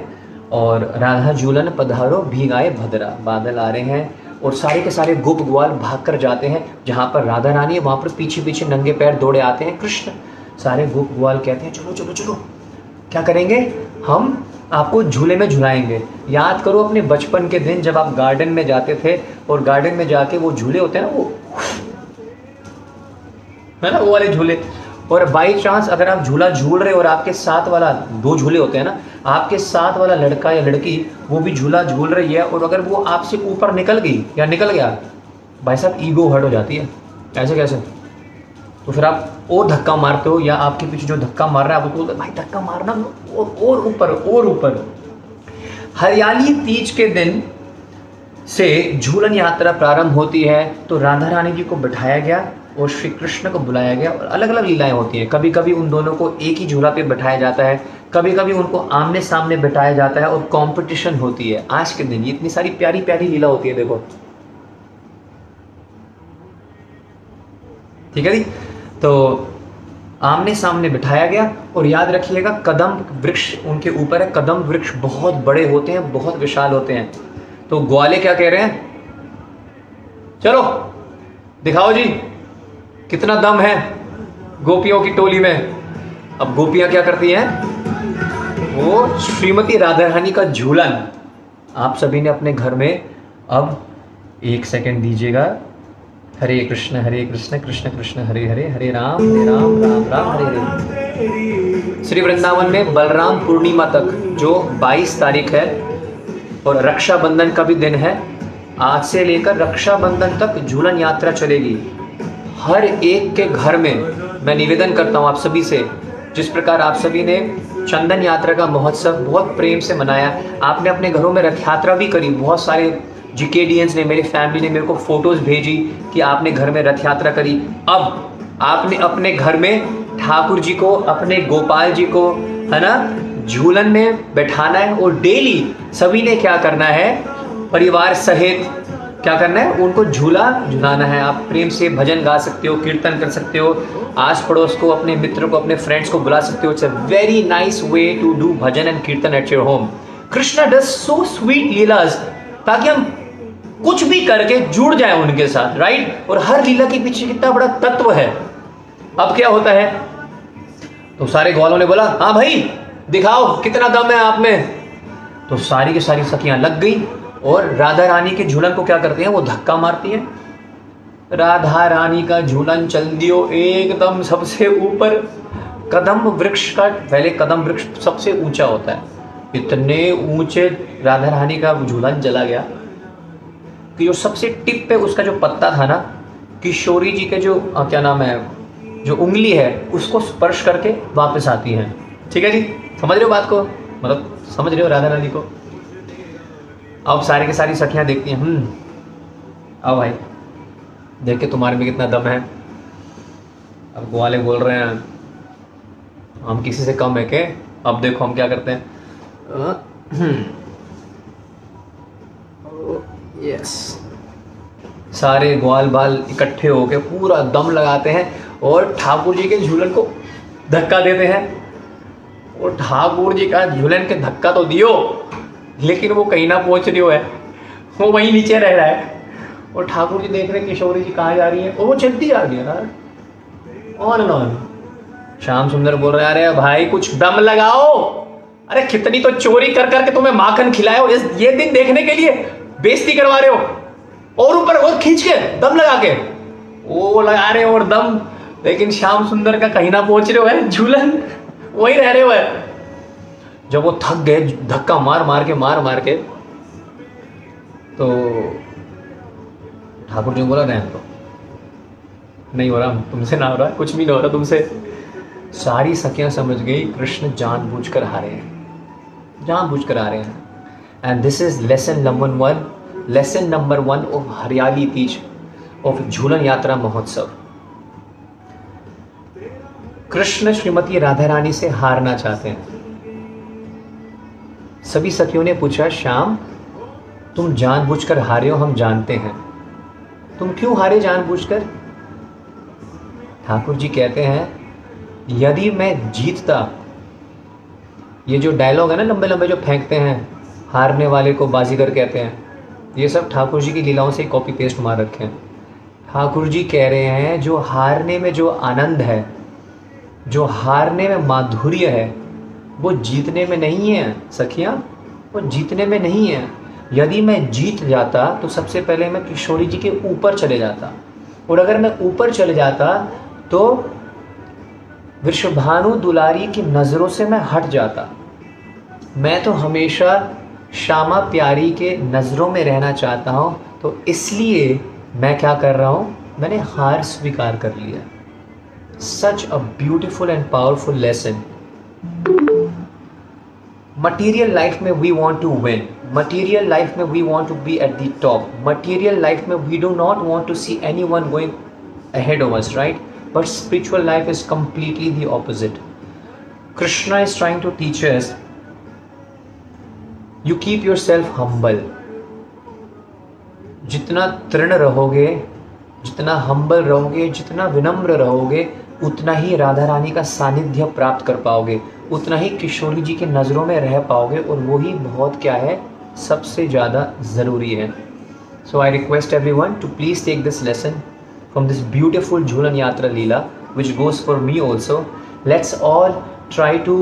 और राधा झूलन पधारो भीगाए भद्रा, बादल आ रहे हैं, और सारे के सारे गोप ग्वाल भाग कर जाते हैं। जहाँ पर राधा रानी है वहाँ पर पीछे पीछे नंगे पैर दौड़े आते हैं कृष्ण। सारे गोप ग्वाल कहते हैं चलो चलो चलो, क्या करेंगे, हम आपको झूले में झुलाएंगे। याद करो अपने बचपन के दिन जब आप गार्डन में जाते थे और गार्डन में जाके वो झूले होते हैं ना, वो है ना, वो वाले झूले। और बाई चांस अगर आप झूला झूल रहे हो और आपके साथ वाला, दो झूले होते हैं ना, आपके साथ वाला लड़का या लड़की वो भी झूला झूल रही है और अगर वो आपसे ऊपर निकल गई या निकल गया, भाई साहब ईगो हर्ट हो जाती है, ऐसे कैसे। तो फिर आप और धक्का मारते हो, या आपके पीछे जो धक्का मार रहा है आप बोलते हो भाई धक्का मारना और ऊपर और ऊपर। हरियाली तीज के दिन से झूलन यात्रा प्रारंभ होती है। तो राधा रानी जी को बिठाया गया और श्री कृष्ण को बुलाया गया और अलग अलग लीलाएँ होती हैं। कभी कभी उन दोनों को एक ही झूला पे बैठाया जाता है, कभी कभी उनको आमने सामने बैठाया जाता है और कंपटीशन होती है। आज के दिन इतनी सारी प्यारी प्यारी लीला होती है, देखो। ठीक है जी, तो आमने सामने बिठाया गया और याद रखिएगा कदम वृक्ष उनके ऊपर है। कदम वृक्ष बहुत बड़े होते हैं, बहुत विशाल होते हैं। तो ग्वाले क्या कह रहे हैं, चलो दिखाओ जी कितना दम है गोपियों की टोली में। अब गोपियां क्या करती हैं, वो श्रीमती राधा रानी का झूलन। आप सभी ने अपने घर में, अब एक सेकंड दीजिएगा, हरे कृष्ण कृष्ण कृष्ण हरे हरे, हरे राम राम राम हरे हरे। श्री वृंदावन में बलराम पूर्णिमा तक जो 22 तारीख है और रक्षाबंधन का भी दिन है, आज से लेकर रक्षाबंधन तक झूलन यात्रा चलेगी। हर एक के घर में मैं निवेदन करता हूँ आप सभी से, जिस प्रकार आप सभी ने चंदन यात्रा का महोत्सव बहुत प्रेम से मनाया, आपने अपने घरों में रथ यात्रा भी करी। बहुत सारे जीकेडीएंस ने, मेरी फैमिली ने मेरे को फोटोज़ भेजी कि आपने घर में रथ यात्रा करी। अब आपने अपने घर में ठाकुर जी को, अपने गोपाल जी को, है ना, झूलन में बैठाना है और डेली सभी ने क्या करना है, परिवार सहित क्या करना है, उनको झूला झुलाना है। आप प्रेम से भजन गा सकते हो, कीर्तन कर सकते हो, आस पड़ोस को, अपने मित्रों को, अपने फ्रेंड्स को बुला सकते हो। It's a very nice way to do bhajan and kirtan at your home. Krishna does so sweet leelas, ताकि हम कुछ भी करके जुड़ जाए उनके साथ, राइट। और हर लीला के पीछे कितना बड़ा तत्व है। अब क्या होता है, तो सारे ग्वालों ने बोला हाँ भाई दिखाओ कितना दम है आप में। तो सारी की सारी सखियाँ लग गई और राधा रानी के झूलन को क्या करते हैं, वो धक्का मारती है। राधा रानी का झूलन चल दियो एकदम सबसे ऊपर। कदम वृक्ष का, पहले कदम वृक्ष सबसे ऊंचा होता है, इतने ऊंचे राधा रानी का झूलन चला गया कि जो सबसे टिप पे उसका जो पत्ता था ना, किशोरी जी के जो क्या नाम है, जो उंगली है उसको स्पर्श करके वापस आती है। ठीक है जी, समझ रहे हो बात को, मतलब समझ रहे हो राधा रानी को। अब सारे के सारी सखियाँ देखती हैं, अब भाई देख के तुम्हारे में कितना दम है। अब ग्वाले बोल रहे हैं हम किसी से कम है के। अब देखो हम क्या करते हैं, यस, सारे ग्वाल बाल इकट्ठे होके पूरा दम लगाते हैं और ठाकुर जी के झूलन को धक्का देते हैं। और ठाकुर जी का झूलन के धक्का तो दियो, लेकिन वो कहीं ना पहुंच रही हो है, वो वहीं नीचे रह रहा है। और ठाकुर जी देख रहे हैं किशोरी जी कहाँ जा रही है, और वो चलती आ रही है यार, ऑन एंड ऑन। श्याम सुंदर बोल रहे हैं अरे भाई कुछ दम लगाओ, अरे कितनी तो चोरी कर करके तुम्हें माखन खिलाया हो, ये दिन देखने के लिए बेइज्जती करवा रहे हो। और ऊपर और खींच के दम लगा के वो लगा रहे हो और दम, लेकिन श्याम सुंदर का कहीं ना पहुंच रहे हो है, झूलन वहीं रह रहे हो है। जब वो थक गए धक्का मार मार के तो ठाकुर जी बोला रहने दो, नहीं हो रहा तुमसे, ना हो रहा कुछ भी नहीं हो रहा तुमसे। सारी सखियां समझ गई कृष्ण जानबूझकर हारे हैं, जानबूझकर हारे हैं। And this is lesson number 1 of Hariyali Teej of झूलन यात्रा महोत्सव। कृष्ण श्रीमती राधा रानी से हारना चाहते हैं। सभी सखियों ने पूछा श्याम तुम जानबूझकर हारे हो, हम जानते हैं तुम क्यों हारे जानबूझकर। ठाकुर जी कहते हैं यदि मैं जीतता, ये जो डायलॉग है ना लंबे लंबे जो फेंकते हैं, हारने वाले को बाजीगर कहते हैं, ये सब ठाकुर जी की लीलाओं से कॉपी पेस्ट मार रखे हैं। ठाकुर जी कह रहे हैं जो हारने में जो आनंद है, जो हारने में माधुर्य है, वो जीतने में नहीं है सखियाँ, वो जीतने में नहीं है। यदि मैं जीत जाता तो सबसे पहले मैं किशोरी जी के ऊपर चले जाता, और अगर मैं ऊपर चले जाता तो वृषभानु दुलारी की नज़रों से मैं हट जाता। मैं तो हमेशा श्यामा प्यारी के नज़रों में रहना चाहता हूँ, तो इसलिए मैं क्या कर रहा हूँ, मैंने हार स्वीकार कर लिया। Such a beautiful and powerful lesson. Material life में we want to win, material life में we want to be at the top, material life में we do not want to see anyone going ahead of us, right? But spiritual life is completely the opposite. Krishna is trying to teach us, you keep yourself humble. जितना तृण रहोगे, जितना हम्बल रहोगे, जितना विनम्र रहोगे, उतना ही राधा रानी का सानिध्य प्राप्त कर पाओगे, उतना ही किशोरी जी की नज़रों में रह पाओगे, और वही बहुत क्या है, सबसे ज़्यादा ज़रूरी है. So I request every one to please take this lesson from this beautiful Jhulan Yatra Leela which goes for me also. Let's all try to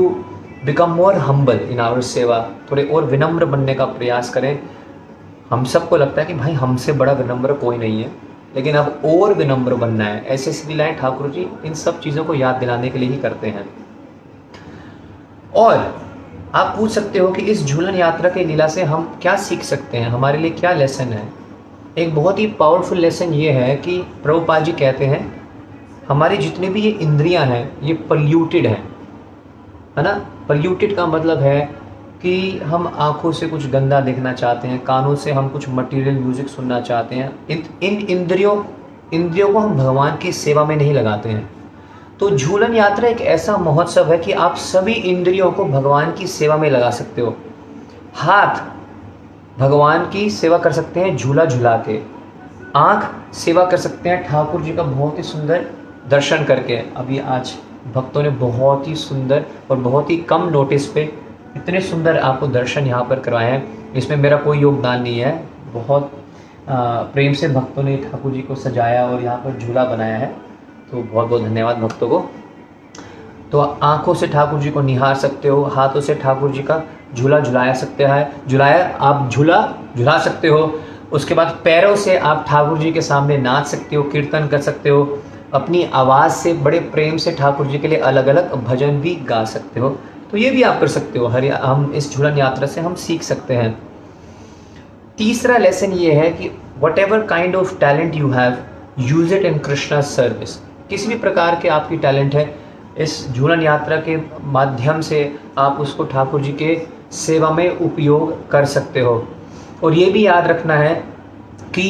become more humble in our seva. थोड़े और विनम्र बनने का प्रयास करें. हम सबको लगता है कि भाई हमसे बड़ा विनम्र कोई नहीं है, लेकिन अब और विनम्र बनना है. ऐसे इसलिए लाए ठाकुर जी इन सब चीज़ों को याद दिलाने के लिए ही करते हैं. और आप पूछ सकते हो कि इस झूलन यात्रा की लीला से हम क्या सीख सकते हैं, हमारे लिए क्या लेसन है. एक बहुत ही पावरफुल लेसन ये है कि प्रभुपाद जी कहते हैं हमारी जितनी भी ये इंद्रियां हैं ये पल्यूटेड हैं, है ना. पल्यूटेड का मतलब है कि हम आँखों से कुछ गंदा देखना चाहते हैं, कानों से हम कुछ मटेरियल म्यूज़िक सुनना चाहते हैं. इन इंद्रियों को हम भगवान की सेवा में नहीं लगाते हैं. तो झूलन यात्रा एक ऐसा महोत्सव है कि आप सभी इंद्रियों को भगवान की सेवा में लगा सकते हो. हाथ भगवान की सेवा कर सकते हैं झूला झूला के, आँख सेवा कर सकते हैं ठाकुर जी का बहुत ही सुंदर दर्शन करके. अभी आज भक्तों ने बहुत ही सुंदर और बहुत ही कम नोटिस पे इतने सुंदर आपको दर्शन यहाँ पर करवाए हैं. इसमें मेरा कोई योगदान नहीं है, बहुत प्रेम से भक्तों ने ठाकुर जी को सजाया और यहाँ पर झूला बनाया है, तो बहुत बहुत धन्यवाद भक्तों को. तो आँखों से ठाकुर जी को निहार सकते हो, हाथों से ठाकुर जी का झूला झुलाया सकते हैं, आप झूला झुला सकते हो. उसके बाद पैरों से आप ठाकुर जी के सामने नाच सकते हो, कीर्तन कर सकते हो. अपनी आवाज़ से बड़े प्रेम से ठाकुर जी के लिए अलग अलग भजन भी गा सकते हो. तो ये भी आप कर सकते हो. हम इस झूलन यात्रा से हम सीख सकते हैं. तीसरा लेसन ये है कि whatever kind of talent you have, use it in Krishna service. किसी भी प्रकार के आपकी टैलेंट है, इस झूलन यात्रा के माध्यम से आप उसको ठाकुर जी के सेवा में उपयोग कर सकते हो. और ये भी याद रखना है कि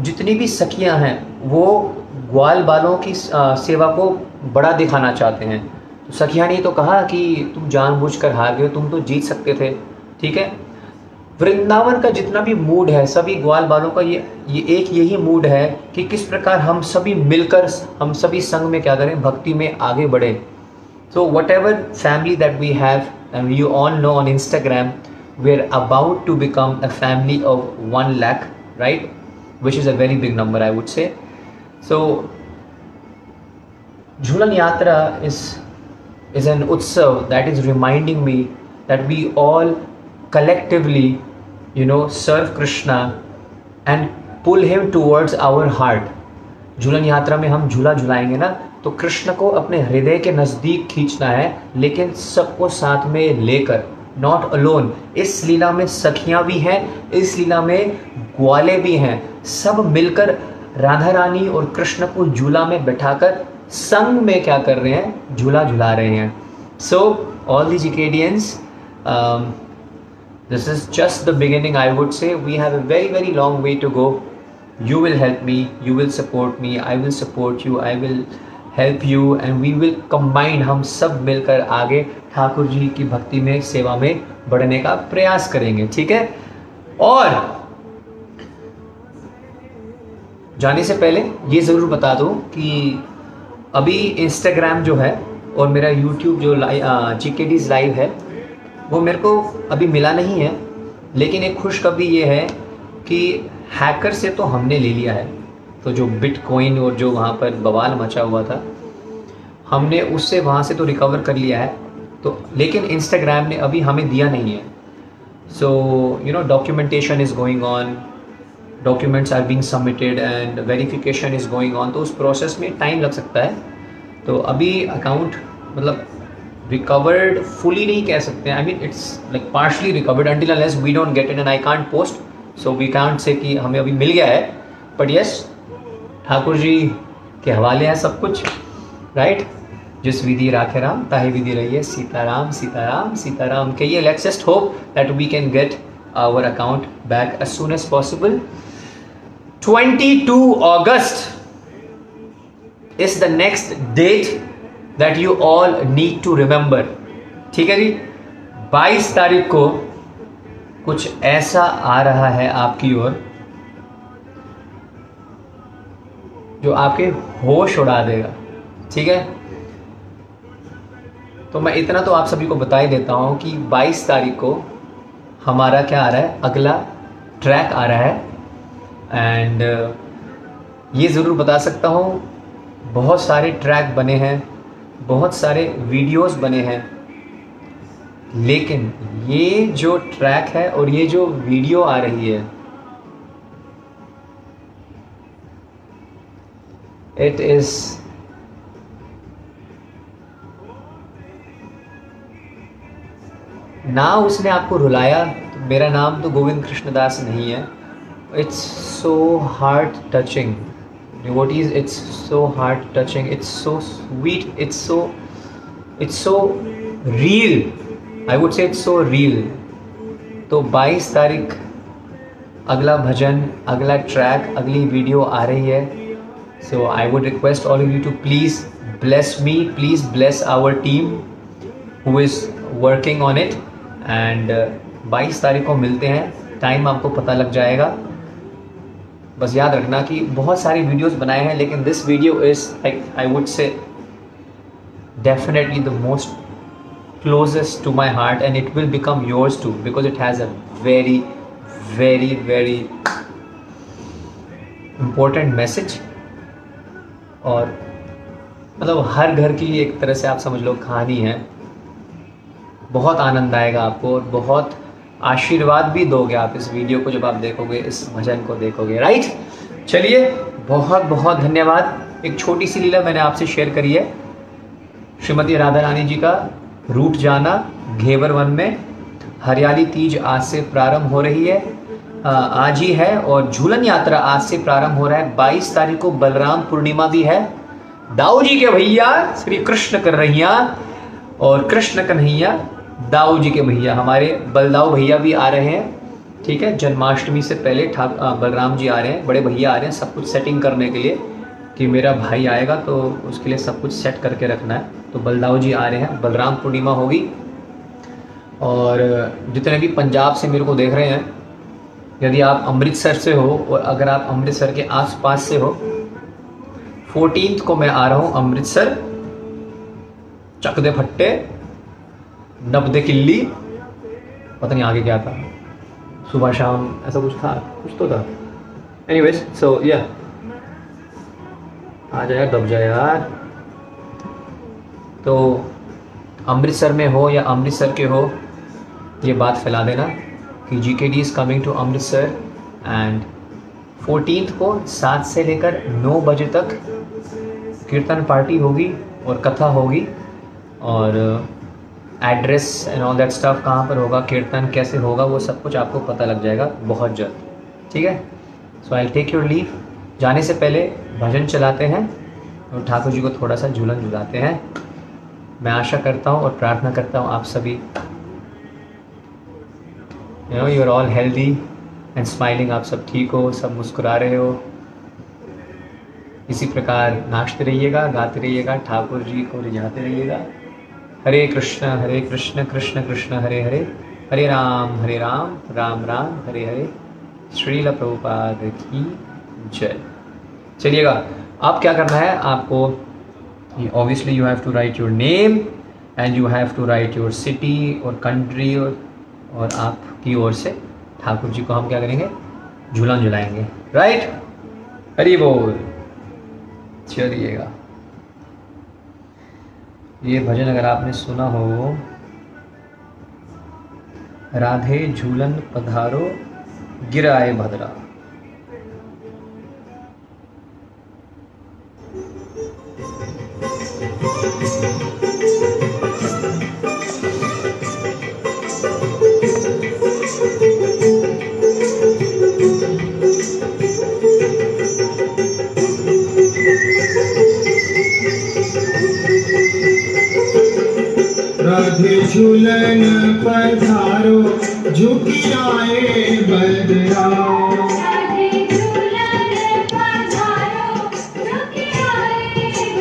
जितनी भी सखियां हैं वो ग्वाल बालों की सेवा को बड़ा दिखाना चाहते हैं. सखिया ने तो कहा कि तुम जानबूझकर हार गए, तुम तो जीत सकते थे. ठीक है, वृंदावन का जितना भी मूड है, सभी ग्वाल बालों का यही मूड है कि किस प्रकार हम सभी मिलकर, हम सभी संग में क्या करें, भक्ति में आगे बढ़ें. So whatever family that we have and you all know on Instagram, we are about to become a family of 1 lakh, right, which is a very big number I would say. So Jhulan यात्रा is an utsav that is reminding me that we all collectively, you know, serve Krishna and pull him towards our heart. Jhulan Yatra में हम झूला झुलाएंगे ना, तो कृष्ण को अपने हृदय के नज़दीक खींचना है, लेकिन सबको साथ में लेकर, नॉट अलोन. इस लीला में सखियाँ भी हैं, इस लीला में ग्वाले भी हैं, सब मिलकर राधा रानी और कृष्ण को झूला में बैठाकर संग में क्या कर रहे हैं, झूला झुला रहे हैं. So all the जिकेडियंस, this is just the beginning I would say. We have a very very long way to go. You will help me, you will support me, I will support you, I will help you, and we will combine. हम सब मिलकर आगे ठाकुर जी की भक्ति में, सेवा में बढ़ने का प्रयास करेंगे. ठीक है, और जाने से पहले ये ज़रूर बता दूँ कि अभी इंस्टाग्राम जो है और मेरा यूट्यूब जो GKD's लाइव है वो मेरे को अभी मिला नहीं है, लेकिन एक खुशखबरी ये है कि हैकर से तो हमने ले लिया है. तो जो बिटकॉइन और जो वहाँ पर बवाल मचा हुआ था, हमने उससे वहाँ से तो रिकवर कर लिया है, तो लेकिन इंस्टाग्राम ने अभी हमें दिया नहीं है. So you know, documentation is going on, documents are being submitted and verification is going on. तो उस प्रोसेस में टाइम लग सकता है. तो अभी अकाउंट मतलब रिकवर्ड फुली नहीं कह सकते हैं, I mean it's like partially recovered until unless we don't get it and I can't post. So we can't say कि हमें अभी मिल गया है, बट यस, ठाकुर जी के हवाले हैं सब कुछ, राइट. जिस विधि राखे राम, ताहि विधि रहिए सीताराम, सीताराम सीताराम के ये. Let's just hope that we can get our account back as soon as possible. 22 August is the next date that you all need to remember. ठीक है जी, 22 तारीख को कुछ ऐसा आ रहा है आपकी ओर जो आपके होश उड़ा देगा. ठीक है, तो मैं इतना तो आप सभी को बता ही देता हूँ कि 22 तारीख को हमारा क्या आ रहा है, अगला ट्रैक आ रहा है. एंड ये ज़रूर बता सकता हूँ, बहुत सारे ट्रैक बने हैं, बहुत सारे वीडियोस बने हैं, लेकिन ये जो ट्रैक है और ये जो वीडियो आ रही है, इट इज़ ना, उसने आपको रुलाया. तो मेरा नाम तो गोविंद कृष्णदास नहीं है. It's so heart touching, what is, it's so heart touching, it's so sweet, it's so real, I would say it's so real. तो 22 तारीख अगला भजन, अगला ट्रैक, अगली वीडियो आ रही है. So I would request all of you to please bless me, please bless our team who is working on it. And 22 तारीख को मिलते हैं, टाइम आपको पता लग जाएगा. बस याद रखना कि बहुत सारी वीडियोस बनाए हैं, लेकिन this video is like I would say definitely the most closest to my heart and it will become yours too, because it has a very very very important message. और मतलब हर घर की एक तरह से आप समझ लो कहानी है. बहुत आनंद आएगा आपको और बहुत आशीर्वाद भी दोगे आप इस वीडियो को जब आप देखोगे, इस भजन को देखोगे. राइट, चलिए, बहुत बहुत धन्यवाद. एक छोटी सी लीला मैंने आपसे शेयर करी है, श्रीमती राधा रानी जी का रूट जाना घेवर वन में. हरियाली तीज आज से प्रारंभ हो रही है, आज ही है, और झूलन यात्रा आज से प्रारंभ हो रहा है. 22 तारीख को बलराम पूर्णिमा भी है. दाऊ जी के भैया श्री कृष्ण कर रही और कृष्ण कन्हैया दाऊ जी के भैया, हमारे बलदाऊ भैया भी आ रहे हैं. ठीक है, जन्माष्टमी से पहले बलराम जी आ रहे हैं, बड़े भैया आ रहे हैं, सब कुछ सेटिंग करने के लिए कि मेरा भाई आएगा तो उसके लिए सब कुछ सेट करके रखना है. तो बलदाऊ जी आ रहे हैं, बलराम पूर्णिमा होगी. और जितने भी पंजाब से मेरे को देख रहे हैं, यदि आप अमृतसर से हो और अगर आप अमृतसर के आस पास से हो, 14 को मैं आ रहा हूँ अमृतसर, चक दे फट्टे, नब दे किल्ली, पता नहीं आगे क्या था, सुबह शाम ऐसा कुछ था, कुछ तो था. एनीवेज, सो या आ जा यार, दब जा यार. तो अमृतसर में हो या अमृतसर के हो, ये बात फैला देना कि GKD is coming to Amritsar. And 14 को 7 से लेकर 9 बजे तक कीर्तन पार्टी होगी और कथा होगी. और address and all that stuff, कहाँ पर होगा, कीर्तन कैसे होगा, वो सब कुछ आपको पता लग जाएगा बहुत जल्द. ठीक है, so I take your leave. जाने से पहले भजन चलाते हैं और ठाकुर जी को थोड़ा सा झूलन झुलाते हैं. मैं आशा करता हूँ और प्रार्थना करता हूँ आप सभी, you know, you are all healthy and smiling, आप सब ठीक हो, सब मुस्कुरा रहे हो. इसी प्रकार नाचते रहिएगा, गाते रहिएगा, ठाकुर जी को रिझाते रहिएगा. हरे कृष्ण कृष्ण कृष्ण हरे हरे, हरे राम राम राम हरे हरे. श्रील प्रभुपाद की जय. चलिएगा, आप क्या करना है, आपको obviously you have to write your name and you have to write your city और कंट्री, और आपकी ओर से ठाकुर जी को हम क्या करेंगे, झूलन झुलाएंगे. राइट, हरी बोल. चलिएगा, ये भजन अगर आपने सुना हो, राधे झूलन पधारो गिराए भद्रा, झूलन पधारो झुकी आए बदरा, झुकी आए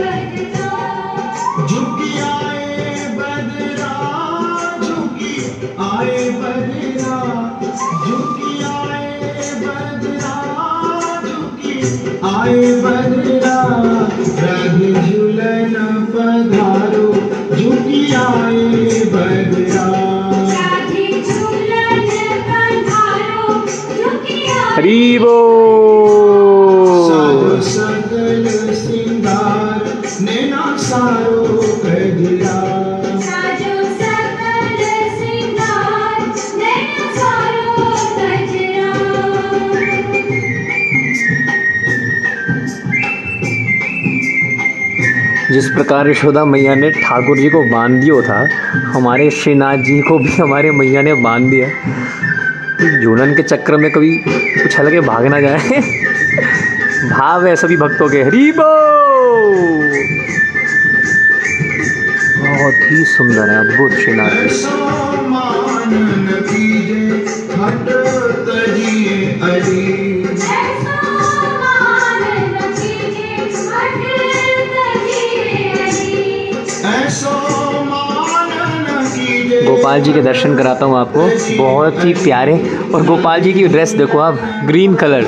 जिस प्रकार यशोदा मैया ने ठाकुर जी को बांध दिया था, हमारे श्रीनाथ जी को भी हमारे मैया ने बांध दिया। झूलन के चक्कर में कभी उछल के भाग ना जाए। भाव है सभी भक्तों के। हरि बोल। बहुत ही सुंदर है अद्भुत श्रीनाथ जी। गोपाल जी के दर्शन कराता हूँ आपको, बहुत ही प्यारे। और गोपाल जी की ड्रेस देखो आप, ग्रीन कलर।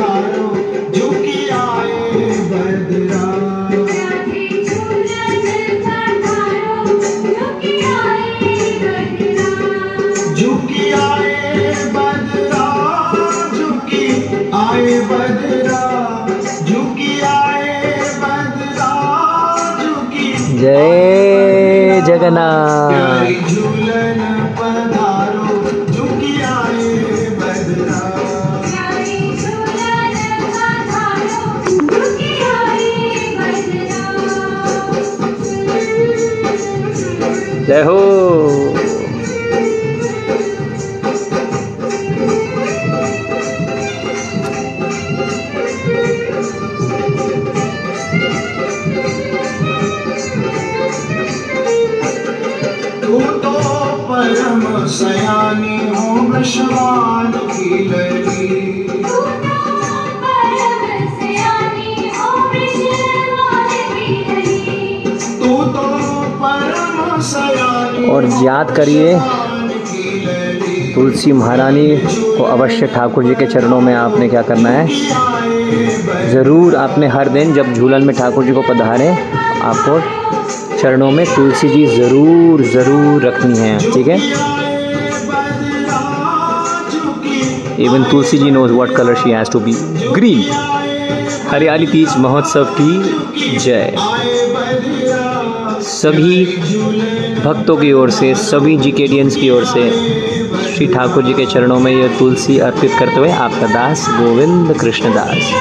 जय जगन्नाथ। जय हो। तू तो परम सयानी हो विश्वान की लड़ी। और याद करिए तुलसी महारानी को अवश्य ठाकुर जी के चरणों में आपने क्या करना है, ज़रूर आपने हर दिन जब झूलन में ठाकुर जी को पधारें आपको चरणों में तुलसी जी ज़रूर ज़रूर रखनी है, ठीक है। Even Tulsi ji knows what colour she has to be. Green. Hariyali Teej महोत्सव की जय। सभी भक्तों की ओर से, सभी जीकेडियंस की ओर से श्री ठाकुर जी के चरणों में यह तुलसी अर्पित करते हुए आपका दास Govind Krishnadas.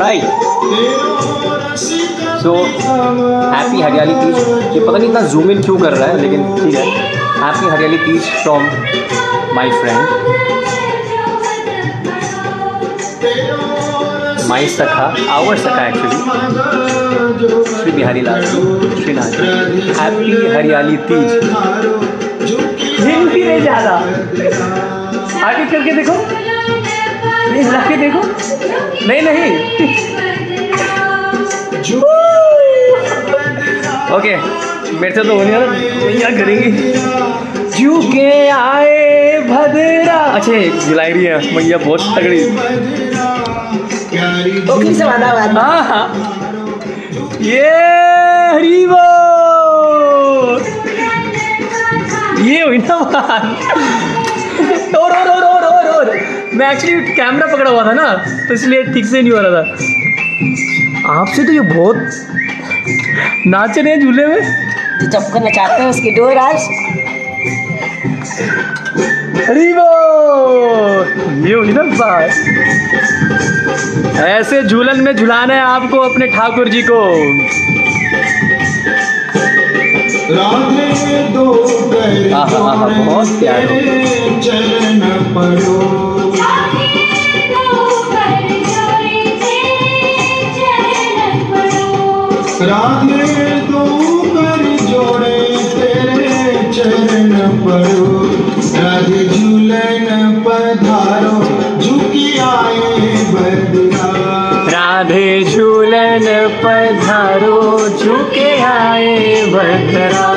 Right. So happy Hariyali Teej. ये पता नहीं इतना जूम इन क्यों कर रहा है, लेकिन ठीक है। Happy Hariyali Teej from my friend, my sakha, our sakha actually, Shri Bihari Lal Shrinath. Happy Hariyali Teej. दिन भी नहीं ज़्यादा, आगे करके देखो, लाके देखो। नहीं ओके, मेरे से तो होने वाला क्या करेंगी। जू के आए भद्रा। अच्छा गिलाई रही है मैया, बहुत तगड़ी। ओके से वादा वादा। हाँ ये हरी बोल, ये हुई ना बात। और मैं एक्चुअली कैमरा पकड़ा हुआ था ना, तो इसलिए ठीक से नहीं हो रहा था आपसे। तो ये बहुत नाच रहे हैं झूले में, चपको नचाते हैं उसकी डोर आज। अरे वो ये हुई ना बात। ऐसे झूलन में झुलाना है आपको अपने ठाकुर जी को। बहुत प्यार हो। राधे दो कर जोड़े तेरे चरण पड़ो, राधे झूले। राधे झूलन पधारो झुके आए बखरा।